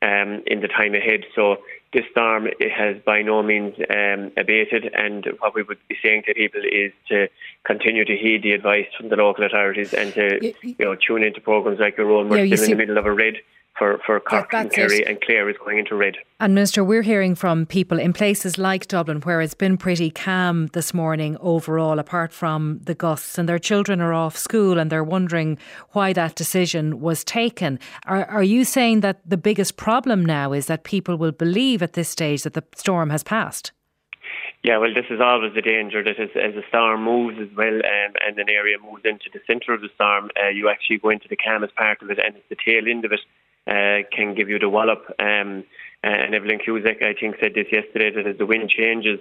um, in the time ahead. So this storm, it has by no means um, abated. And what we would be saying to people is to continue to heed the advice from the local authorities and to, you, you know, tune into programmes like your own. We're yeah, still see- in the middle of a red for, for Cork yeah, and Kerry, and Claire is going into red. And Minister, we're hearing from people in places like Dublin where it's been pretty calm this morning overall, apart from the gusts, and their children are off school and they're wondering why that decision was taken. Are, are you saying that the biggest problem now is that people will believe at this stage that the storm has passed? Yeah, well, this is always the danger, that as, as a storm moves as well um, and an area moves into the centre of the storm, uh, you actually go into the calmest part of it, and it's the tail end of it Uh, can give you the wallop. Um, and Evelyn Cusick, I think, said this yesterday, that as the wind changes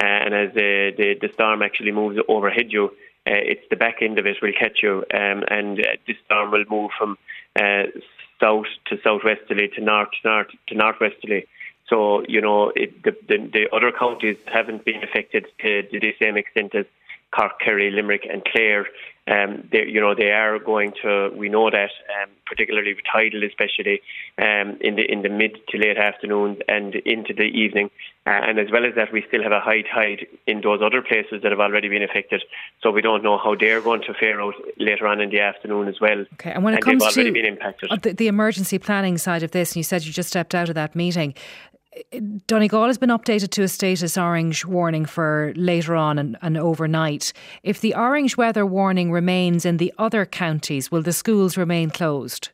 uh, and as the, the, the storm actually moves overhead you, uh, it's the back end of it will catch you. Um, and uh, this storm will move from uh, south to southwesterly to north to north to northwesterly. So, you know, it, the, the, the other counties haven't been affected to, to the same extent as Cork, Kerry, Limerick and Clare. Um, they, you know, they are going to, we know that, um, particularly with tidal especially, um, in the in the mid to late afternoon and into the evening. Uh, and as well as that, we still have a high tide in those other places that have already been affected. So we don't know how they're going to fare out later on in the afternoon as well. Okay, and when it and comes they've already to been impacted. The, the emergency planning side of this, and you said you just stepped out of that meeting, Donegal has been updated to a status orange warning for later on and, and overnight. If the orange weather warning remains in the other counties, will the schools remain closed?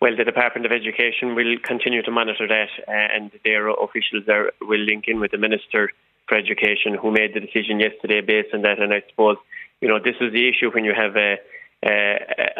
Well, the Department of Education will continue to monitor that, and their officials are, will link in with the Minister for Education, who made the decision yesterday based on that. And I suppose, you know, this is the issue when you have a Uh,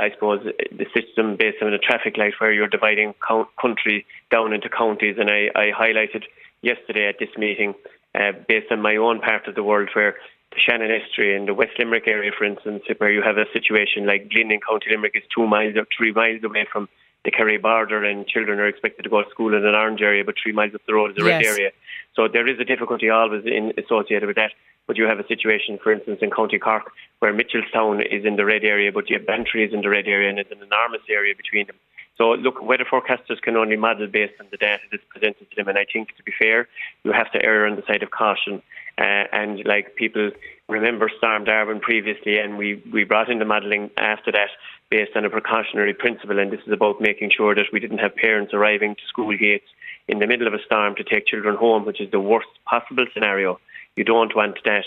I suppose the system based on a traffic light where you're dividing co- country down into counties. And I, I highlighted yesterday at this meeting, uh, based on my own part of the world, where the Shannon Estuary and the West Limerick area, for instance, where you have a situation like Glynn in County Limerick is two miles or three miles away from the Kerry border, and children are expected to go to school in an orange area, but three miles up the road is a yes. red area. So there is a difficulty always in associated with that. But you have a situation, for instance, in County Cork, where Mitchelstown is in the red area, but you have Bantry is in the red area, and it's an enormous area between them. So, look, weather forecasters can only model based on the data that's presented to them. And I think, to be fair, you have to err on the side of caution. Uh, and, like, people remember Storm Darwin previously, and we, we brought in the modelling after that based on a precautionary principle. And this is about making sure that we didn't have parents arriving to school gates in the middle of a storm to take children home, which is the worst possible scenario. You don't want that.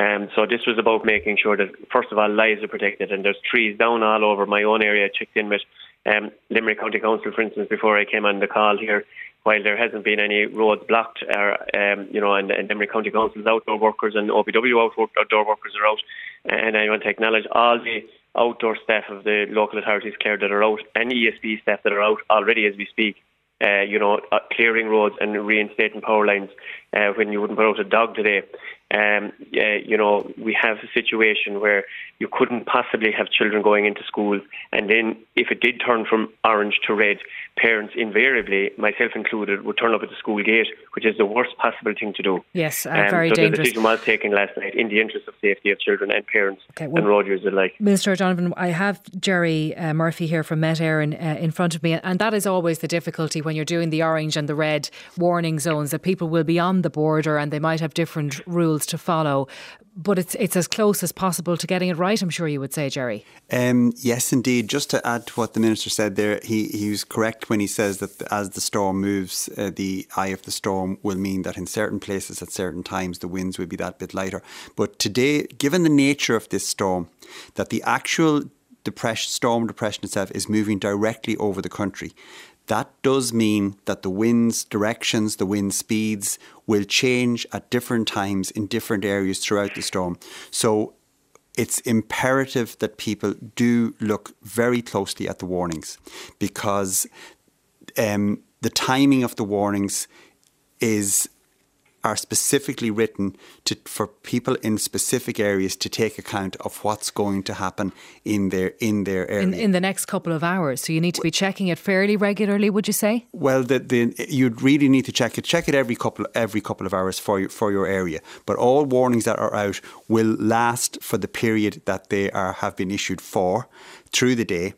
Um, so this was about making sure that, first of all, lives are protected. And there's trees down all over. My own area, I checked in with um, Limerick County Council, for instance, before I came on the call here. While there hasn't been any roads blocked, or, um, you know, and, and Limerick County Council's outdoor workers and O P W outdoor workers are out. And I want to acknowledge all the outdoor staff of the local authorities, Claire, that are out, and E S B staff that are out already as we speak. Uh, you know, uh, clearing roads and reinstating power lines uh, when you wouldn't put out a dog today. Um, uh, you know, we have a situation where you couldn't possibly have children going into school. And then if it did turn from orange to red, parents invariably, myself included, would turn up at the school gate, which is the worst possible thing to do. Yes, uh, um, very so dangerous. So the decision was taken last night in the interest of safety of children and parents okay, well, and road users alike. Minister O'Donovan, I have Gerry uh, Murphy here from Met Éireann uh, in front of me, and that is always the difficulty when you're doing the orange and the red warning zones, that people will be on the border and they might have different rules to follow. But it's it's as close as possible to getting it right, I'm sure you would say, Gerry. Um, yes, indeed. Just to add to what the Minister said there, he, he was correct when he says that as the storm moves, uh, the eye of the storm will mean that in certain places at certain times the winds will be that bit lighter. But today, given the nature of this storm, that the actual depression, storm depression itself is moving directly over the country, that does mean that the winds directions, the wind speeds will change at different times in different areas throughout the storm. So it's imperative that people do look very closely at the warnings, because um, the timing of the warnings is are specifically written to, for people in specific areas to take account of what's going to happen in their in their area in, in the next couple of hours. So you need to be checking it fairly regularly, would you say? Well, the, the, you'd really need to check it. Check it every couple every couple of hours for your, for your area. But all warnings that are out will last for the period that they are have been issued for through the day.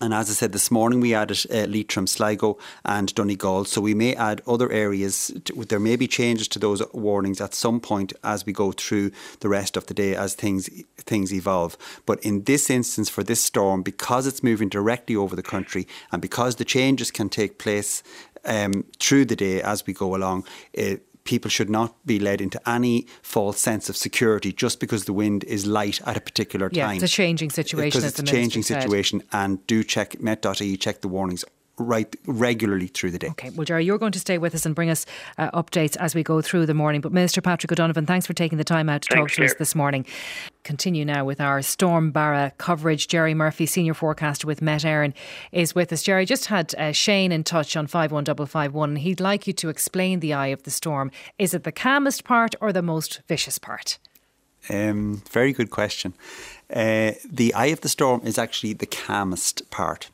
And as I said, this morning we added uh, Leitrim, Sligo and Donegal. So we may add other areas. To, there may be changes to those warnings at some point as we go through the rest of the day as things things evolve. But in this instance, for this storm, because it's moving directly over the country and because the changes can take place um, through the day as we go along, it, people should not be led into any false sense of security just because the wind is light at a particular time. Yeah, it's a changing situation. Because it's a changing situation, and do check met dot I E, check the warnings right regularly through the day. Okay, well, Gerry, you're going to stay with us and bring us uh, updates as we go through the morning. But Minister Patrick O'Donovan, thanks for taking the time out to thanks, talk to Claire. us this morning. Continue now with our Storm Barra coverage. Gerry Murphy, senior forecaster with Met Éireann, is with us. Gerry, just had uh, Shane in touch on five one five five one. He'd like you to explain the eye of the storm. Is it the calmest part or the most vicious part? Um, very good question. Uh, the eye of the storm is actually the calmest part.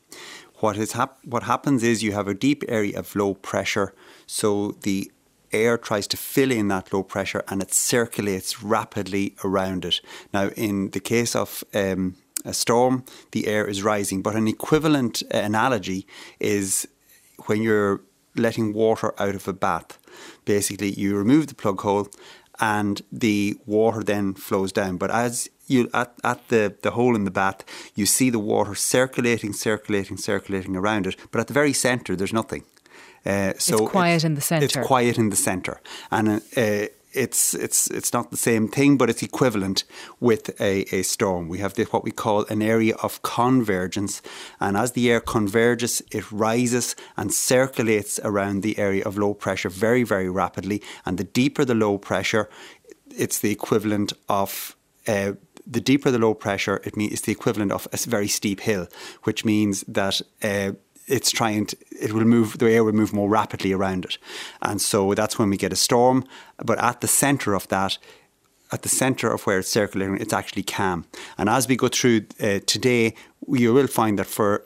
What is hap- what happens is you have a deep area of low pressure, so the air tries to fill in that low pressure and it circulates rapidly around it. Now, in the case of um, a storm, the air is rising, but an equivalent analogy is when you're letting water out of a bath. Basically, you remove the plug hole and the water then flows down. But as you at, at the, the hole in the bath, you see the water circulating, circulating, circulating around it. But at the very centre, there's nothing. Uh, so it's quiet it's, in the centre. It's quiet in the centre. And uh, it's it's it's not the same thing, but it's equivalent with a, a storm. We have this, what we call an area of convergence. And as the air converges, it rises and circulates around the area of low pressure very, very rapidly. And the deeper the low pressure, it's the equivalent of... Uh, the deeper the low pressure, it means it's the equivalent of a very steep hill, which means that... Uh, It's trying to, it will move, the air will move more rapidly around it. And so that's when we get a storm. But at the centre of that, at the centre of where it's circulating, it's actually calm. And as we go through uh, today, you will find that for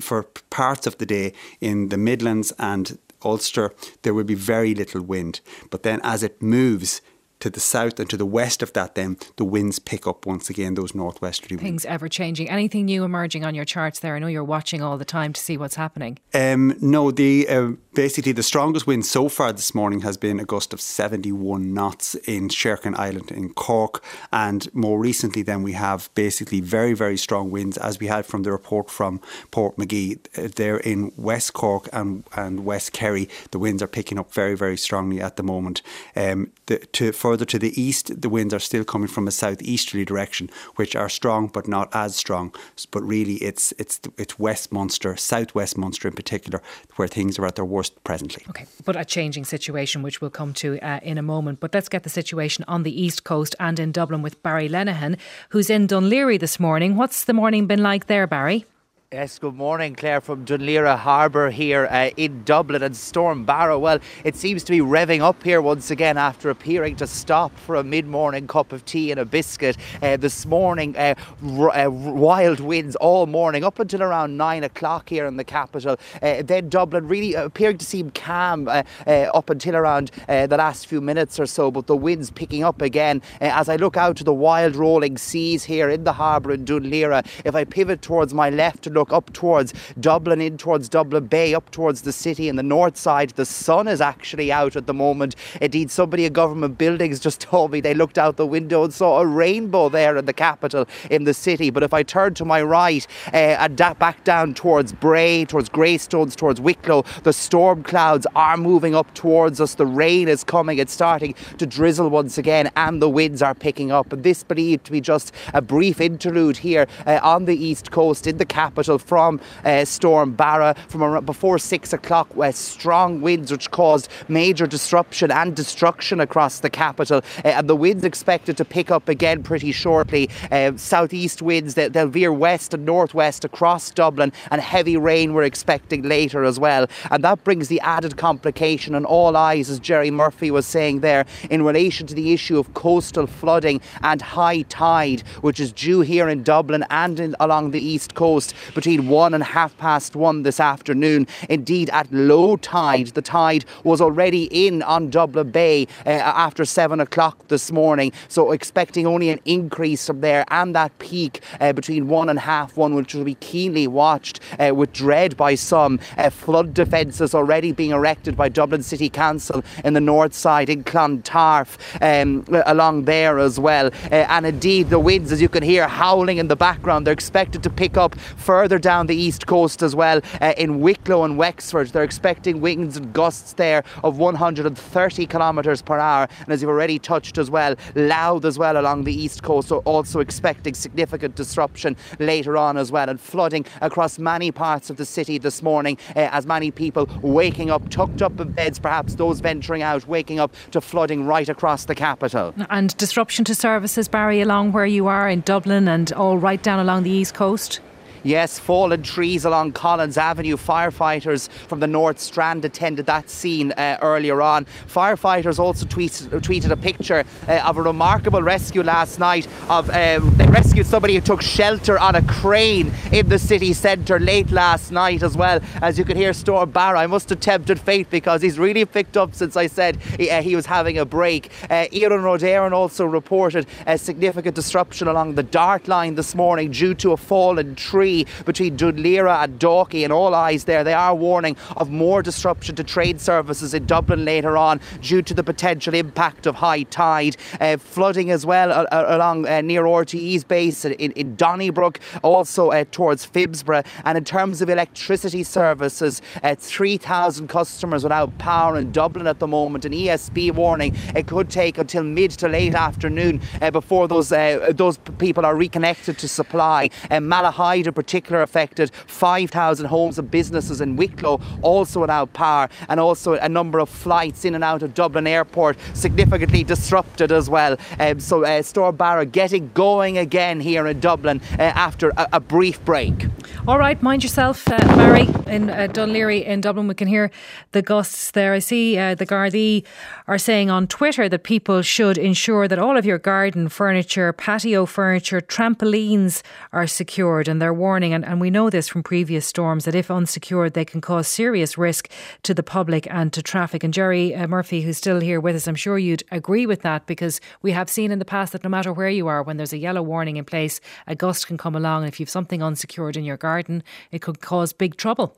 for parts of the day in the Midlands and Ulster, there will be very little wind. But then as it moves to the south and to the west of that, then the winds pick up once again, those northwesterly winds. Things ever changing. Anything new emerging on your charts there? I know you're watching all the time to see what's happening. Um, no, the uh, basically the strongest wind so far this morning has been a gust of seventy-one knots in Sherkin Island in Cork. And more recently then we have basically very, very strong winds, as we had from the report from Port Magee. They're in West Cork and, and West Kerry. The winds are picking up very, very strongly at the moment. Um, the, to, for Further to the east, the winds are still coming from a southeasterly direction, which are strong but not as strong. But really, it's it's it's West Munster, southwest Munster in particular, where things are at their worst presently. Okay, but a changing situation, which we'll come to uh, in a moment. But let's get the situation on the east coast and in Dublin with Barry Lenehan, who's in Dunleary this morning. What's the morning been like there, Barry? Yes, good morning, Claire, from Dunleary Harbour here uh, in Dublin. And Storm Barra, well, it seems to be revving up here once again after appearing to stop for a mid-morning cup of tea and a biscuit uh, this morning. Uh, r- uh, wild winds all morning up until around nine o'clock here in the capital. Uh, then Dublin really appearing to seem calm uh, uh, up until around uh, the last few minutes or so, but the winds picking up again. Uh, as I look out to the wild rolling seas here in the harbour in Dunleary, if I pivot towards my left to look Rock, up towards Dublin, in towards Dublin Bay, up towards the city and the north side. The sun is actually out at the moment. Indeed, somebody in government buildings just told me they looked out the window and saw a rainbow there in the capital, in the city. But if I turn to my right uh, and da- back down towards Bray, towards Greystones, towards Wicklow, the storm clouds are moving up towards us. The rain is coming. It's starting to drizzle once again and the winds are picking up. And this believed to be just a brief interlude here uh, on the east coast in the capital from uh, Storm Barra from around before six o'clock. Uh, strong winds which caused major disruption and destruction across the capital. Uh, and the winds expected to pick up again pretty shortly. Uh, southeast winds, they, they'll veer west and northwest across Dublin, and heavy rain we're expecting later as well. And that brings the added complication on all eyes, as Gerry Murphy was saying there, in relation to the issue of coastal flooding and high tide, which is due here in Dublin and in, along the east coast between one and half past one this afternoon. Indeed, at low tide, the tide was already in on Dublin Bay uh, after seven o'clock this morning, so expecting only an increase from there, and that peak uh, between one and half one, which will be keenly watched uh, with dread by some. Uh, flood defences already being erected by Dublin City Council in the north side, in Clontarf, um, along there as well. Uh, and indeed, the winds, as you can hear, howling in the background, they're expected to pick up further down the east coast as well. Uh, in Wicklow and Wexford, they're expecting winds and gusts there of one hundred thirty kilometres per hour. And as you've already touched as well, Louth as well along the east coast, so also expecting significant disruption later on as well, and flooding across many parts of the city this morning, uh, as many people waking up, tucked up in beds, perhaps those venturing out, waking up to flooding right across the capital. And disruption to services, Barry, along where you are in Dublin and all right down along the east coast? Yes, fallen trees along Collins Avenue. Firefighters from the North Strand attended that scene uh, earlier on. Firefighters also tweeted, tweeted a picture uh, of a remarkable rescue last night. Of uh, they rescued somebody who took shelter on a crane in the city centre late last night as well. As you can hear, Storm Barra, I must have tempted fate because he's really picked up since I said he, uh, he was having a break. Uh, Éireann Road Éireann also reported a significant disruption along the Dart line this morning due to a fallen tree between Dunleera and Dalkey, and all eyes there. They are warning of more disruption to train services in Dublin later on due to the potential impact of high tide. Uh, flooding as well uh, along uh, near R T E's base in, in Donnybrook, also uh, towards Phibsborough. And in terms of electricity services, uh, three thousand customers without power in Dublin at the moment. An E S B warning, it could take until mid to late afternoon uh, before those uh, those people are reconnected to supply. Uh, Malahide particular affected, five thousand homes and businesses in Wicklow also without power, and also a number of flights in and out of Dublin Airport significantly disrupted as well. Um, so uh, Storm Barra getting going again here in Dublin uh, after a, a brief break. All right, mind yourself, uh, Mary, in uh, Dunleary in Dublin. We can hear the gusts there. I see uh, the Gardaí are saying on Twitter that people should ensure that all of your garden furniture, patio furniture, trampolines are secured, and they're warning, and, and we know this from previous storms, that if unsecured they can cause serious risk to the public and to traffic. And Gerry uh, Murphy, who's still here with us, I'm sure you'd agree with that, because we have seen in the past that no matter where you are, when there's a yellow warning in place, a gust can come along, and if you've something unsecured in your garden, it could cause big trouble.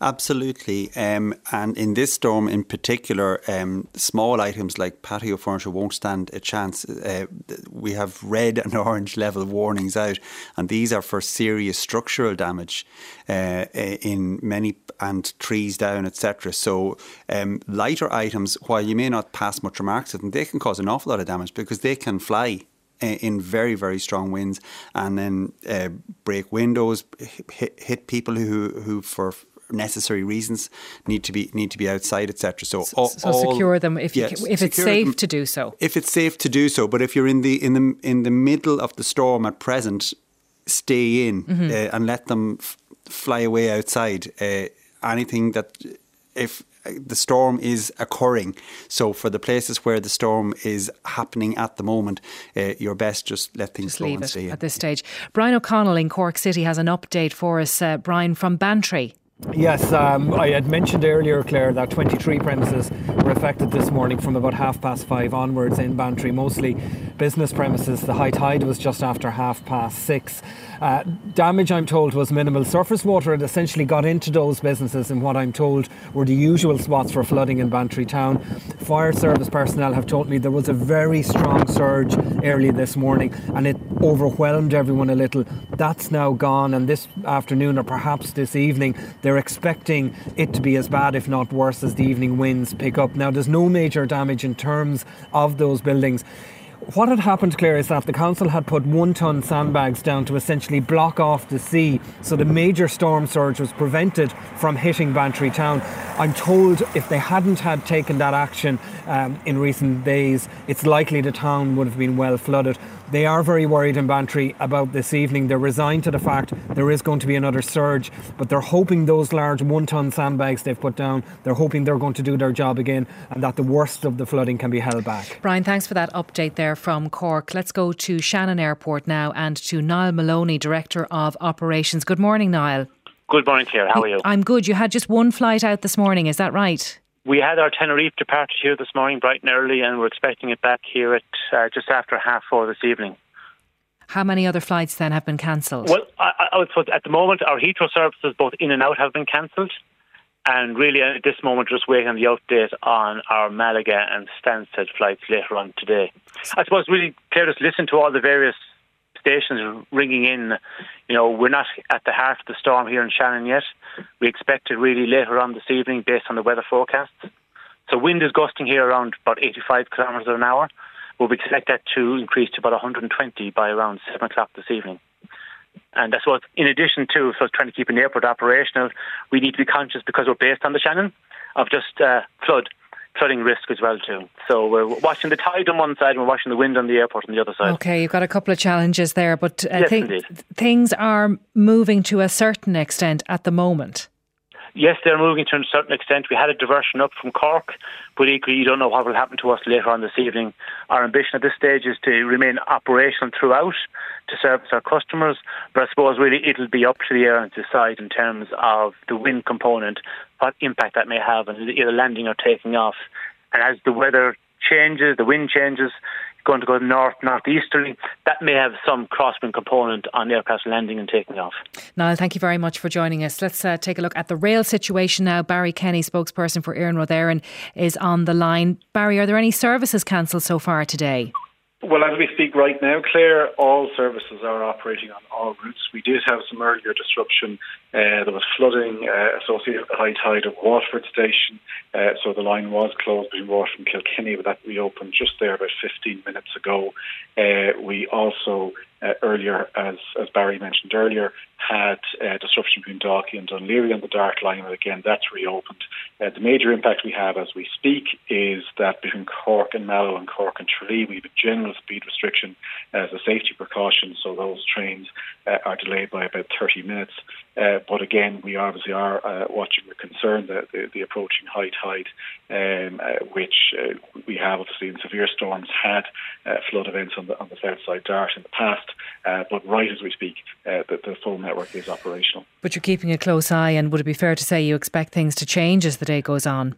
Absolutely. Um, and in this storm in particular, um, small items like patio furniture won't stand a chance. Uh, we have red and orange level warnings out, and these are for serious structural damage uh, in many, and trees down, et cetera. So um, lighter items, while you may not pass much remarks at them, they can cause an awful lot of damage because they can fly in very, very strong winds and then uh, break windows, hit, hit people who, who for necessary reasons need to be need to be outside, et cetera. So, so, all, so secure them if yeah, you can, if it's safe them, to do so. If it's safe to do so, but if you're in the in the in the middle of the storm at present, stay in mm-hmm. uh, and let them f- fly away outside. Uh, anything that if. The storm is occurring. So for the places where the storm is happening at the moment, uh, your best just let things just go leave and it stay at in. This stage. Brian O'Connell in Cork City has an update for us. Uh, Brian from Bantry. Yes, um, I had mentioned earlier, Claire, that twenty-three premises were affected this morning from about half past five onwards in Bantry, mostly business premises. The high tide was just after half past six. Uh, damage, I'm told, was minimal. Surface water had essentially got into those businesses in what I'm told were the usual spots for flooding in Bantry town. Fire service personnel have told me there was a very strong surge early this morning and it overwhelmed everyone a little. That's now gone, and this afternoon or perhaps this evening they're expecting it to be as bad if not worse as the evening winds pick up. Now there's no major damage in terms of those buildings. What had happened, Claire, is that the council had put one-ton sandbags down to essentially block off the sea, so the major storm surge was prevented from hitting Bantry town. I'm told if they hadn't had taken that action um, in recent days, it's likely the town would have been well flooded. They are very worried in Bantry about this evening. They're resigned to the fact there is going to be another surge, but they're hoping those large one-ton sandbags they've put down, they're hoping they're going to do their job again and that the worst of the flooding can be held back. Brian, thanks for that update there from Cork. Let's go to Shannon Airport now and to Niall Maloney, Director of Operations. Good morning, Niall. Good morning, Claire. How are you? I'm good. You had just one flight out this morning, is that right? We had our Tenerife departure here this morning bright and early, and we're expecting it back here at uh, just after half four this evening. How many other flights then have been cancelled? Well, I, I would put at the moment our Heathrow services both in and out have been cancelled, and really at this moment just waiting on the update on our Malaga and Stansted flights later on today. I suppose really, Claire, just listen to all the various stations ringing in. You know, we're not at the heart of the storm here in Shannon yet. We expect it really later on this evening based on the weather forecasts. So wind is gusting here around about eighty-five kilometres an hour. We'll expect that to increase to about one hundred twenty by around seven o'clock this evening. And that's what, in addition to so trying to keep an airport operational, we need to be conscious, because we're based on the Shannon, of just uh, flood, flooding risk as well too. So we're watching the tide on one side and we're watching the wind on the airport on the other side. OK, you've got a couple of challenges there, but uh, yes, th- things are moving to a certain extent at the moment. Yes, they're moving to a certain extent. We had a diversion up from Cork, but equally you don't know what will happen to us later on this evening. Our ambition at this stage is to remain operational throughout to service our customers, but I suppose really it'll be up to the airline to decide in terms of the wind component, what impact that may have on either landing or taking off. And as the weather changes, the wind changes, going to go north, northeasterly, that may have some crosswind component on aircraft landing and taking off. Niall, thank you very much for joining us. Let's uh, take a look at the rail situation now. Barry Kenny, spokesperson for Éireann Road Éireann, is on the line. Barry, are there any services cancelled so far today? Well, as we speak right now, Claire, all services are operating on all routes. We did have some earlier disruption. Uh, there was flooding uh, associated with the high tide at Waterford Station, uh, so the line was closed between Waterford and Kilkenny, but that reopened just there about fifteen minutes ago. Uh, we also, uh, earlier, as, as Barry mentioned earlier, had uh, disruption between Dalkey and Dunleary on the Dart line, and again, that's reopened. Uh, the major impact we have as we speak is that between Cork and Mallow and Cork and Tralee, we have a general speed restriction as a safety precaution, so those trains uh, are delayed by about thirty minutes. Uh, but again, we obviously are uh, watching with concern the, the, the approaching high tide, um, uh, which uh, we have obviously in severe storms had uh, flood events on the, on the south side Dart in the past, uh, but right as we speak, uh, the, the full network is operational. But you're keeping a close eye, and would it be fair to say you expect things to change as the day goes on?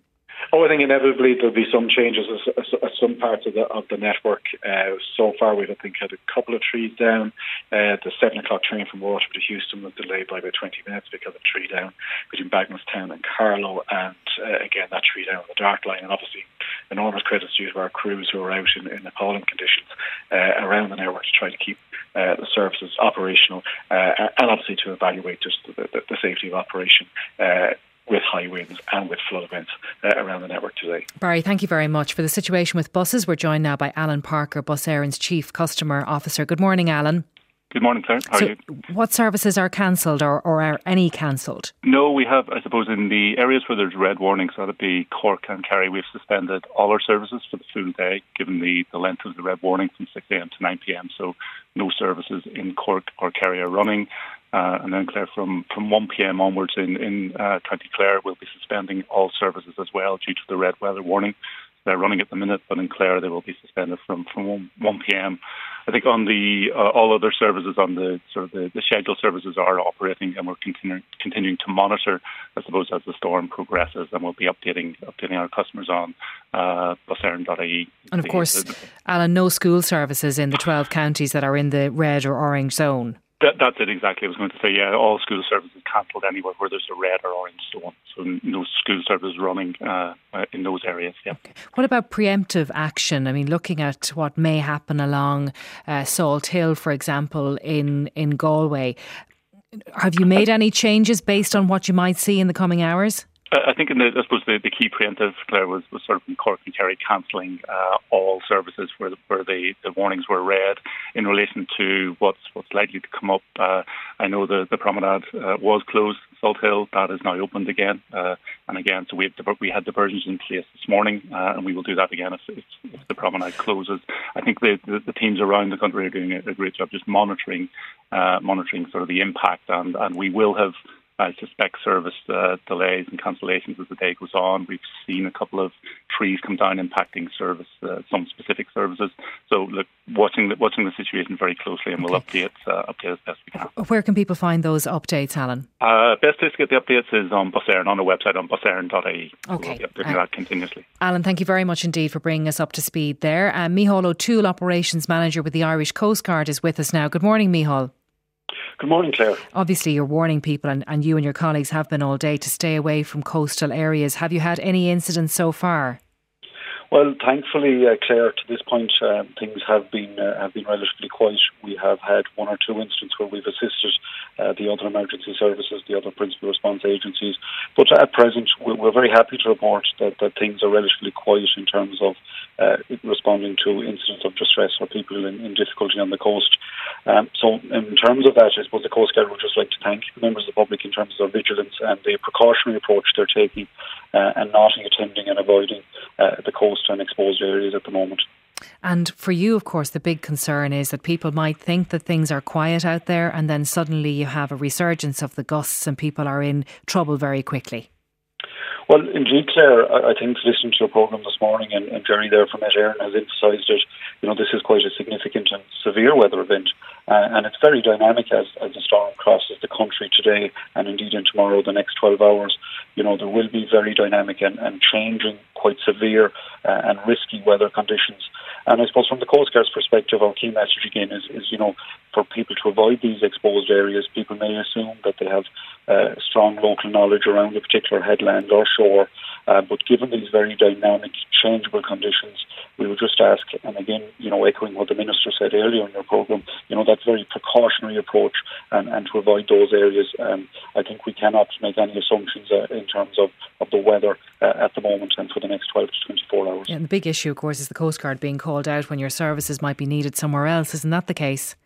Oh, I think inevitably there'll be some changes at some parts of the, of the network. Uh, so far we've, I think, had a couple of trees down. Uh, the seven o'clock train from Waterford to Houston was delayed by about twenty minutes because of tree down between Bagnallstown and Carlow, and uh, again that tree down on the Dart line, and obviously enormous credits due to our crews who are out in, in appalling conditions uh, around the network to try to keep Uh, the services operational uh, and obviously to evaluate just the, the, the safety of operation uh, with high winds and with flood events uh, around the network today. Barry, thank you very much. For the situation with buses, we're joined now by Alan Parker, Bus Éireann's Chief Customer Officer. Good morning, Alan. Good morning, Claire. How so are you? What services are cancelled or, or are any cancelled? No, we have, I suppose, in the areas where there's red warnings, so that'd be Cork and Kerry, we've suspended all our services for the full day, given the, the length of the red warning from six a.m. to nine p.m. So no services in Cork or Kerry are running. Uh, and then, Claire, from, from one p.m. onwards in, in uh, County Clare, we'll be suspending all services as well due to the red weather warning. They're running at the minute, but in Clare they will be suspended from, from one p.m. I think on the uh, all other services, on the sort of the, the scheduled services are operating, and we're continu- continuing to monitor, I suppose, as the storm progresses, and we'll be updating updating our customers on uh, bus airn dot I E. And of course, the, Alan, no school services in the twelve counties that are in the red or orange zone. That, that's it exactly. I was going to say, yeah, all school services cancelled anywhere where there's a red or orange zone. So no school services running uh, in those areas. Yeah. Okay. What about preemptive action? I mean, looking at what may happen along uh, Salt Hill, for example, in, in Galway, have you made any changes based on what you might see in the coming hours? I think, in the, I suppose, the, the key preemptive, Claire, was, was sort of in Cork and Kerry cancelling uh, all services where the, where the, the warnings were read in relation to what's what's likely to come up. Uh, I know the, the promenade uh, was closed, Salt Hill, that is now opened again. Uh, and again, so we, have, we had diversions in place this morning, uh, and we will do that again if, if, if the promenade closes. I think the, the, the teams around the country are doing a, a great job just monitoring, uh, monitoring sort of the impact, and, and we will have, I suspect, service uh, delays and cancellations as the day goes on. We've seen a couple of trees come down impacting service, uh, some specific services. So, look, watching the, watching the situation very closely, and okay. we'll update, uh, update as best we can. Where can people find those updates, Alan? Uh, best place to get the updates is on Bus Éireann, on our website, on bus éireann dot I E. Okay. We'll be updating uh, that continuously. Alan, thank you very much indeed for bringing us up to speed there. Uh, Micheál O'Toole, Operations Manager with the Irish Coast Guard, is with us now. Good morning, Micheál. Good morning, Claire. Obviously, you're warning people, and, and you and your colleagues have been all day, to stay away from coastal areas. Have you had any incidents so far? Well, thankfully, uh, Claire, to this point, um, things have been uh, have been relatively quiet. We have had one or two incidents where we've assisted uh, the other emergency services, the other principal response agencies. But at present, we're very happy to report that, that things are relatively quiet in terms of uh, responding to incidents of distress or people in, in difficulty on the coast. Um, so in terms of that, I suppose the Coast Guard would just like to thank members of the public in terms of their vigilance and the precautionary approach they're taking uh, and not attending and avoiding uh, the coast and exposed areas at the moment. And for you, of course, the big concern is that people might think that things are quiet out there, and then suddenly you have a resurgence of the gusts and people are in trouble very quickly. Well, indeed, Claire, I think listening to your programme this morning, and, and Gerry there from Met Éireann has emphasised it, you know, this is quite a significant and severe weather event, uh, and it's very dynamic as, as the storm crosses the country today and indeed in tomorrow, the next twelve hours. You know, there will be very dynamic and, and changing, quite severe uh, and risky weather conditions. And I suppose from the Coast Guard's perspective, our key message again is, is, you know, for people to avoid these exposed areas. People may assume that they have uh, strong local knowledge around a particular headland or shore, uh, but given these very dynamic, changeable conditions, we would just ask, and again, you know, echoing what the Minister said earlier in your programme, you know, that very precautionary approach and, and to avoid those areas. Um, I think we cannot make any assumptions uh, in terms of, of the weather uh, at the moment and for the next twelve to twenty-four hours. Yeah, and the big issue, of course, is the Coast Guard being called out when your services might be needed somewhere else. Isn't that the case?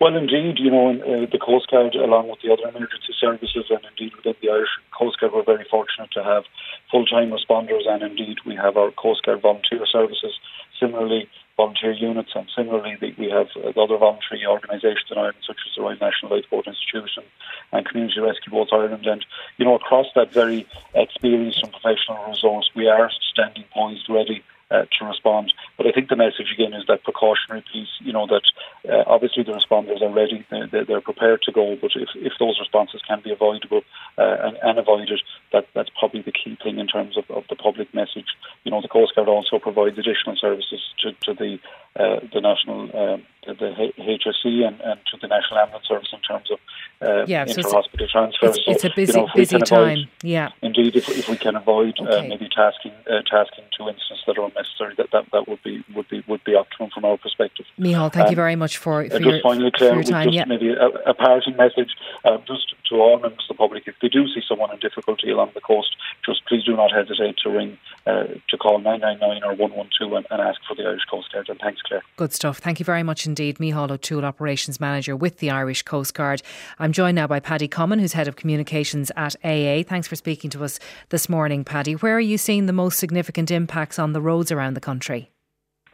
Well, indeed, you know, uh, the Coast Guard, along with the other emergency services, and indeed within the Irish Coast Guard, we're very fortunate to have full-time responders, and indeed we have our Coast Guard volunteer services, similarly volunteer units, and similarly we have other voluntary organisations in Ireland, such as the Royal National Lifeboat Institution and Community Rescue Boats Ireland. And, you know, across that very experienced and professional resource, we are standing poised, ready Uh, to respond. But I think the message again is that precautionary piece, you know, that uh, obviously the responders are ready, they're, they're prepared to go, but if, if those responses can be avoidable uh, and, and avoided, that, that's probably the key thing in terms of, of the public message. You know, the Coast Guard also provides additional services to, to the uh, the National uh, the H S E and, and to the National Ambulance Service in terms of uh, yeah, inter-hospital so transfers. It's, so, it's a busy, you know, busy avoid, time. Yeah. Indeed, if, if we can avoid okay. uh, maybe tasking uh, tasking to instances that are necessary, that, that, that would be would be would be optimum from our perspective. Micheál, thank um, you very much for, for, uh, your, just finally, Claire, for your time. Just yeah. maybe a, a parting message uh, just to all members of the public. If they do see someone in difficulty along the coast, just please do not hesitate to ring, uh, to call nine nine nine or one one two and, and ask for the Irish Coast Guard. And thanks, Claire. Good stuff. Thank you very much indeed. Micheál O'Toole, Operations Manager with the Irish Coast Guard. I'm joined now by Paddy Cummin, who's Head of Communications at A A. Thanks for speaking to us this morning, Paddy. Where are you seeing the most significant impacts on the roads around the country?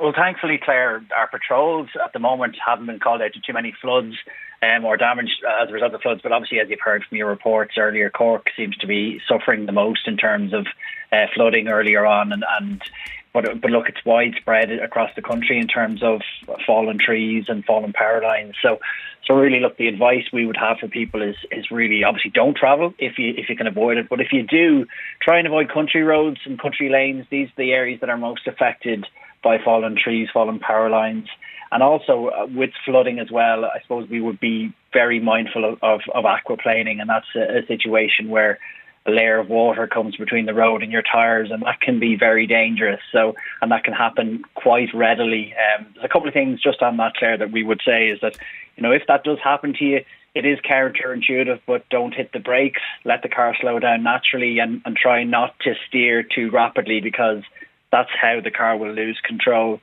Well, thankfully, Claire, our patrols at the moment haven't been called out to too many floods um, or damaged as a result of floods. But obviously, as you've heard from your reports earlier, Cork seems to be suffering the most in terms of uh, flooding earlier on. And, and but, but look, it's widespread across the country in terms of fallen trees and fallen power lines. So so really, look, the advice we would have for people is is really obviously don't travel if you if you can avoid it. But if you do, try and avoid country roads and country lanes. These are the areas that are most affected by fallen trees, fallen power lines. And also uh, with flooding as well, I suppose we would be very mindful of, of, of aquaplaning. And that's a, a situation where a layer of water comes between the road and your tyres, and that can be very dangerous. So, and that can happen quite readily. Um, there's a couple of things just on that, Claire, that we would say is that, you know, if that does happen to you, it is counterintuitive, but don't hit the brakes. Let the car slow down naturally and, and try not to steer too rapidly, because that's how the car will lose control.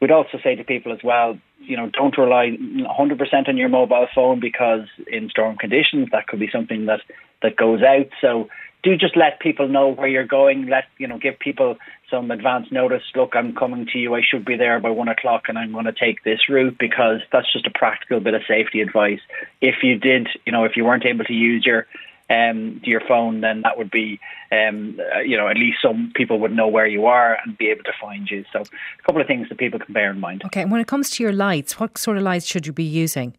We'd also say to people as well, you know, don't rely one hundred percent on your mobile phone, because in storm conditions, that could be something that, that goes out. So do just let people know where you're going. Let, you know, give people some advance notice. Look, I'm coming to you. I should be there by one o'clock and I'm going to take this route, because that's just a practical bit of safety advice. If you did, you know, if you weren't able to use your Um, to your phone, then that would be, um, you know, at least some people would know where you are and be able to find you. So a couple of things that people can bear in mind. Okay, and when it comes to your lights, what sort of lights should you be using?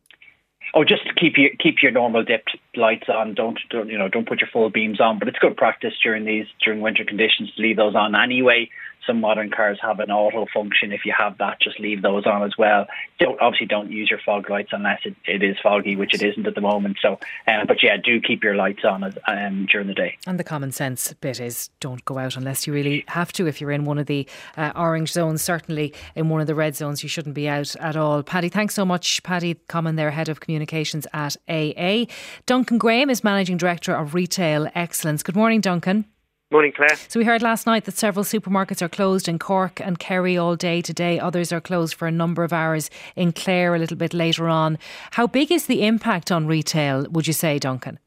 Oh, just keep your keep your normal dipped lights on. Don't, don't you know? Don't put your full beams on. But it's good practice during these during winter conditions to leave those on anyway. Some modern cars have an auto function. If you have that, just leave those on as well. Don't, obviously, don't use your fog lights unless it, it is foggy, which it isn't at the moment. So, um, but yeah, do keep your lights on as, um, during the day. And the common sense bit is don't go out unless you really have to. If you're in one of the uh, orange zones, certainly in one of the red zones, you shouldn't be out at all. Paddy, thanks so much. Paddy Common, their Head of Communications at A A. Duncan Graham is Managing Director of Retail Excellence. Good morning, Duncan. Morning, Claire. So we heard last night that several supermarkets are closed in Cork and Kerry all day today. Others are closed for a number of hours in Clare a little bit later on. How big is the impact on retail, would you say, Duncan?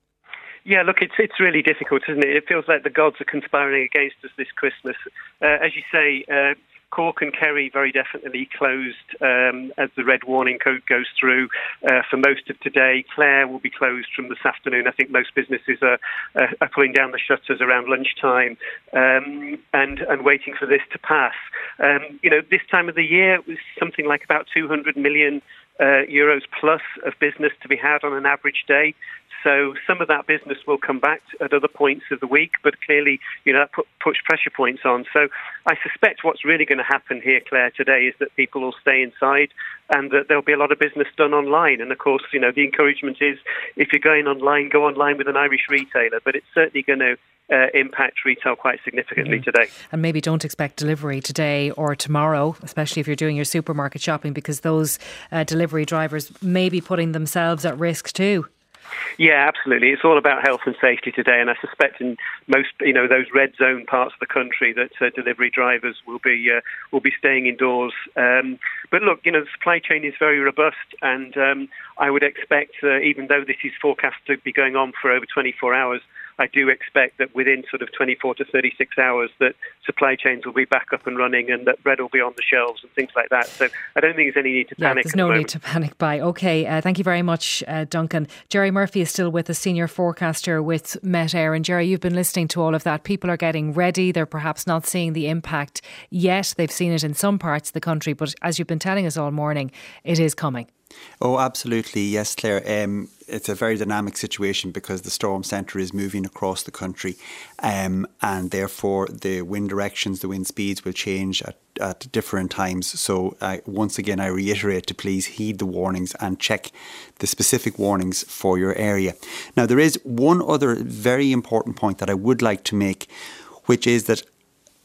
Yeah, look, it's it's really difficult, isn't it? It feels like the gods are conspiring against us this Christmas. Uh, as you say, uh, Cork and Kerry very definitely closed um, as the red warning code goes through uh, for most of today. Clare will be closed from this afternoon. I think most businesses are, uh, are pulling down the shutters around lunchtime um, and, and waiting for this to pass. Um, you know, this time of the year, it was something like about two hundred million uh, euros plus of business to be had on an average day. So some of that business will come back at other points of the week, but clearly, you know, that put, puts pressure points on. So I suspect what's really going to happen here, Claire, today is that people will stay inside and that there'll be a lot of business done online. And of course, you know, the encouragement is if you're going online, go online with an Irish retailer. But it's certainly going to Uh, impact retail quite significantly mm. today. And maybe don't expect delivery today or tomorrow, especially if you're doing your supermarket shopping, because those uh, delivery drivers may be putting themselves at risk too. Yeah, absolutely. It's all about health and safety today, and I suspect in most, you know, those red zone parts of the country that uh, delivery drivers will be uh, will be staying indoors. Um, but look, you know, the supply chain is very robust, and um, I would expect, uh, even though this is forecast to be going on for over twenty-four hours, I do expect that within sort of twenty-four to thirty-six hours that supply chains will be back up and running and that bread will be on the shelves and things like that. So I don't think there's any need to panic. Yeah, there's no the need to panic by. Okay, uh, thank you very much, uh, Duncan. Gerry Murphy is still with us, senior forecaster with Met Éireann. Gerry, you've been listening to all of that. People are getting ready. They're perhaps not seeing the impact yet. They've seen it in some parts of the country, but as you've been telling us all morning, it is coming. Oh, absolutely. Yes, Claire. Um, it's a very dynamic situation because the storm centre is moving across the country, um, and therefore the wind directions, the wind speeds will change at, at different times. So uh, once again, I reiterate to please heed the warnings and check the specific warnings for your area. Now, there is one other very important point that I would like to make, which is that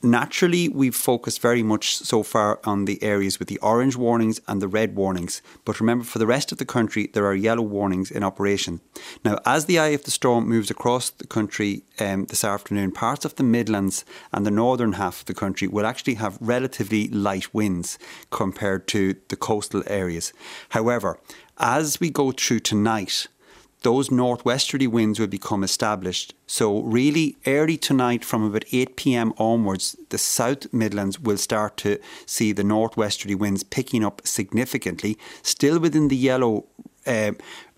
naturally, we've focused very much so far on the areas with the orange warnings and the red warnings. But remember, for the rest of the country, there are yellow warnings in operation. Now, as the eye of the storm moves across the country um, this afternoon, parts of the Midlands and the northern half of the country will actually have relatively light winds compared to the coastal areas. However, as we go through tonight, those northwesterly winds will become established. So really early tonight from about eight p.m. onwards, the South Midlands will start to see the northwesterly winds picking up significantly, still within the yellow uh,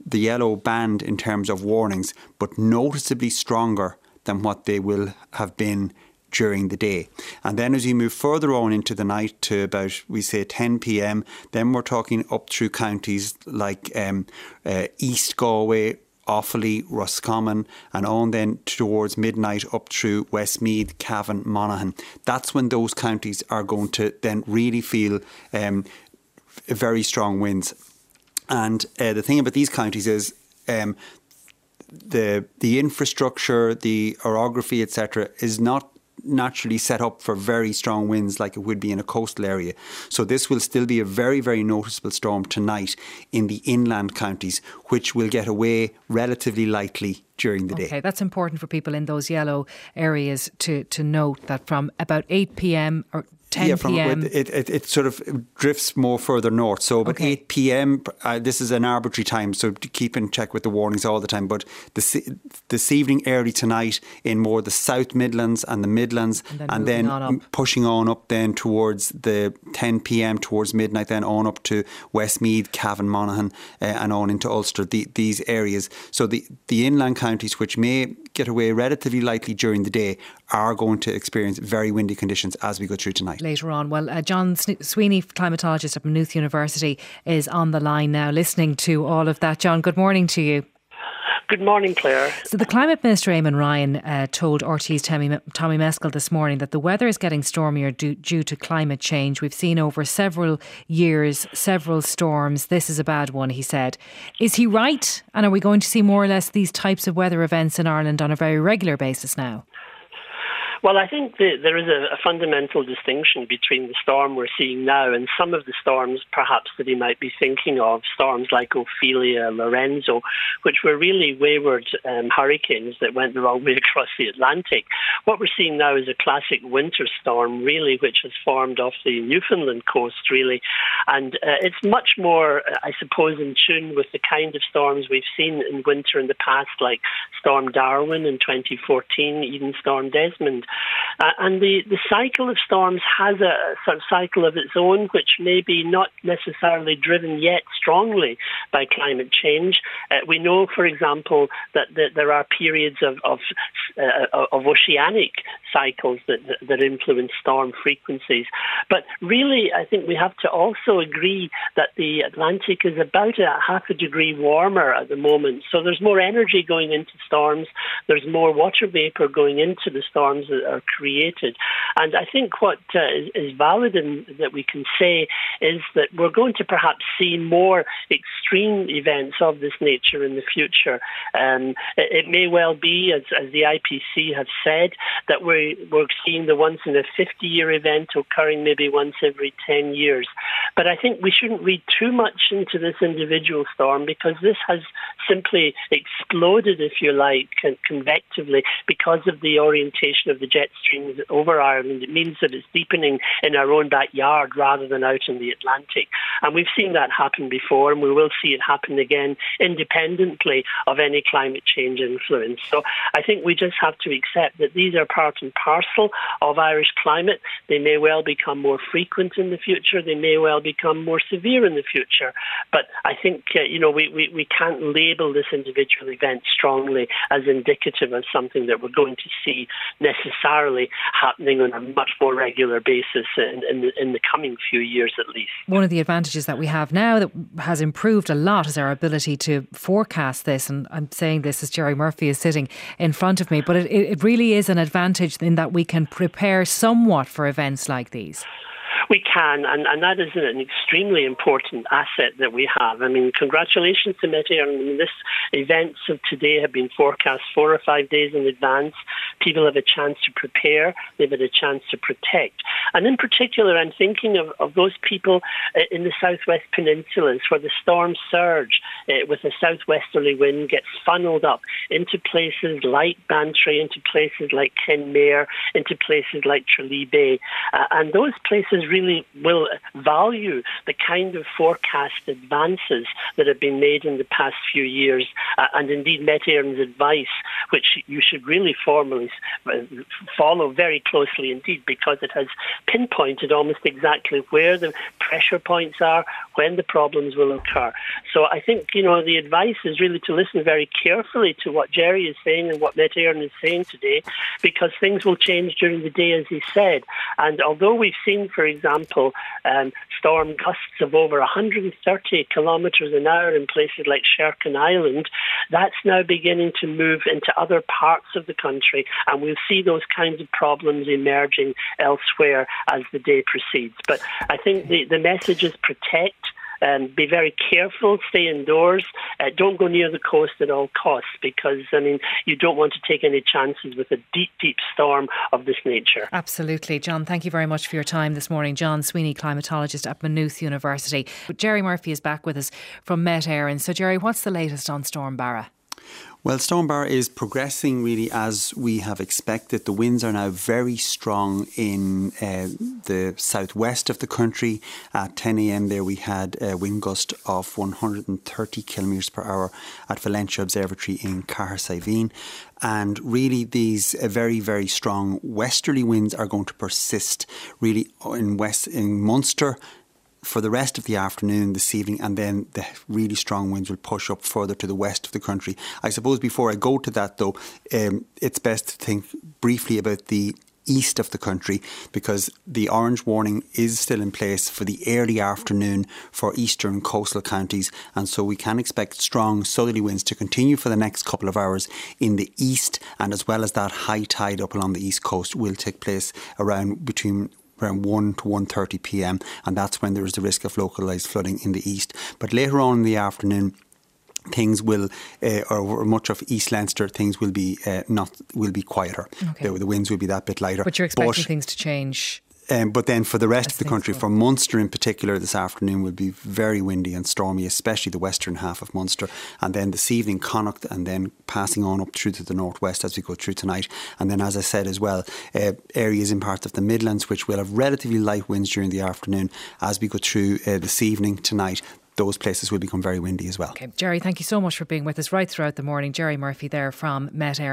the yellow band in terms of warnings, but noticeably stronger than what they will have been during the day. And then as you move further on into the night to about, we say, ten p m, then we're talking up through counties like um, uh, East Galway, Offaly, Roscommon, and on then towards midnight up through Westmeath, Cavan, Monaghan. That's when those counties are going to then really feel um, very strong winds. And uh, the thing about these counties is um, the the infrastructure, the orography, et cetera, is not naturally set up for very strong winds like it would be in a coastal area. So this will still be a very, very noticeable storm tonight in the inland counties, which will get away relatively lightly during the okay, day. Okay, that's important for people in those yellow areas to, to note that from about eight p m or ten p m. Yeah, from, it, it, it sort of drifts more further north. So about okay. eight p m, uh, this is an arbitrary time, so to keep in check with the warnings all the time. But this, this evening, early tonight, in more the South Midlands and the Midlands, and then, and then on pushing on up then towards the ten p m, towards midnight, then on up to Westmeath, Cavan, Monaghan, uh, and on into Ulster, the, these areas. So the, the inland counties, which may get away relatively lightly during the day, are going to experience very windy conditions as we go through tonight. Later on. Well, uh, John Sweeney, climatologist at Maynooth University, is on the line now listening to all of that. John, good morning to you. Good morning, Claire. So the Climate Minister, Eamon Ryan, uh, told R T E's Tommy, Tommy Meskell this morning that the weather is getting stormier due, due to climate change. We've seen over several years, several storms. This is a bad one, he said. Is he right? And are we going to see more or less these types of weather events in Ireland on a very regular basis now? Well, I think the, there is a, a fundamental distinction between the storm we're seeing now and some of the storms perhaps that he might be thinking of, storms like Ophelia, Lorenzo, which were really wayward um, hurricanes that went the wrong way across the Atlantic. What we're seeing now is a classic winter storm, really, which has formed off the Newfoundland coast, really. And uh, it's much more, I suppose, in tune with the kind of storms we've seen in winter in the past, like Storm Darwin in twenty fourteen, even Storm Desmond. Uh, and the, the cycle of storms has a sort of cycle of its own, which may be not necessarily driven yet strongly by climate change. Uh, we know, for example, that, that there are periods of of, uh, of oceanic cycles that, that, that influence storm frequencies. But really, I think we have to also agree that the Atlantic is about a half a degree warmer at the moment. So there's more energy going into storms. There's more water vapour going into the storms that are created. And I think what uh, is, is valid and that we can say is that we're going to perhaps see more extreme events of this nature in the future. Um, it, it may well be, as, as the I P C have said, that we're, we're seeing the once in a fifty-year event occurring maybe once every ten years. But I think we shouldn't read too much into this individual storm because this has simply exploded, if you like, con- convectively because of the orientation of the jet streams over Ireland. It means that it's deepening in our own backyard rather than out in the Atlantic. And we've seen that happen before, and we will see it happen again independently of any climate change influence. So I think we just have to accept that these are part and parcel of Irish climate. They may well become more frequent in the future. They may well become more severe in the future. But I think, uh, you know, we, we, we can't label this individual event strongly as indicative of something that we're going to see necessarily necessarily happening on a much more regular basis in, in, the, in the coming few years at least. One of the advantages that we have now that has improved a lot is our ability to forecast this, and I'm saying this as Gerry Murphy is sitting in front of me, but it, it really is an advantage in that we can prepare somewhat for events like these. We can, and, and that is an extremely important asset that we have. I mean, congratulations to Met Éireann. I mean, this events of today have been forecast four or five days in advance. People have a chance to prepare. They've had a chance to protect. And in particular, I'm thinking of, of those people in the southwest peninsulas where the storm surge uh, with a southwesterly wind gets funneled up into places like Bantry, into places like Kenmare, into places like Tralee Bay. Uh, and those places really will value the kind of forecast advances that have been made in the past few years, uh, and indeed Met Éireann's advice, which you should really formally follow very closely indeed, because it has pinpointed almost exactly where the pressure points are, when the problems will occur. So I think, you know, the advice is really to listen very carefully to what Gerry is saying and what Met Éireann is saying today, because things will change during the day, as he said. And although we've seen, for example, um, storm gusts of over one hundred thirty kilometres an hour in places like Sherkin Island, that's now beginning to move into other parts of the country, and we'll see those kinds of problems emerging elsewhere as the day proceeds. But I think the, the message is protect, and be very careful, stay indoors, uh, don't go near the coast at all costs, because, I mean, you don't want to take any chances with a deep, deep storm of this nature. Absolutely. John, thank you very much for your time this morning. John Sweeney, climatologist at Maynooth University. Gerry Murphy is back with us from Met Éireann. So, Gerry, what's the latest on Storm Barra? Well, Storm Barra is progressing really as we have expected. The winds are now very strong in uh, the southwest of the country. At ten a.m. there we had a wind gust of one hundred thirty kilometres per hour at Valentia Observatory in Cahir-Siveen. And really these very, very strong westerly winds are going to persist really in west in Munster for the rest of the afternoon, this evening, and then the really strong winds will push up further to the west of the country. I suppose before I go to that, though, um, it's best to think briefly about the east of the country, because the orange warning is still in place for the early afternoon for eastern coastal counties, and so we can expect strong southerly winds to continue for the next couple of hours in the east, and as well as that, high tide up along the east coast will take place around between around one to one thirty p.m. and that's when there is the risk of localised flooding in the east. But later on in the afternoon, things will, uh, or much of East Leinster, things will be uh, not will be quieter. Okay. The, the winds will be that bit lighter. But you're expecting but, things to change. Um, but then for the rest That's of the country, for Munster in particular, this afternoon will be very windy and stormy, especially the western half of Munster. And then this evening, Connacht, and then passing on up through to the northwest as we go through tonight. And then, as I said as well, uh, areas in parts of the Midlands, which will have relatively light winds during the afternoon. As we go through uh, this evening, tonight, those places will become very windy as well. Okay, Gerry, thank you so much for being with us right throughout the morning. Gerry Murphy there from Met Éireann.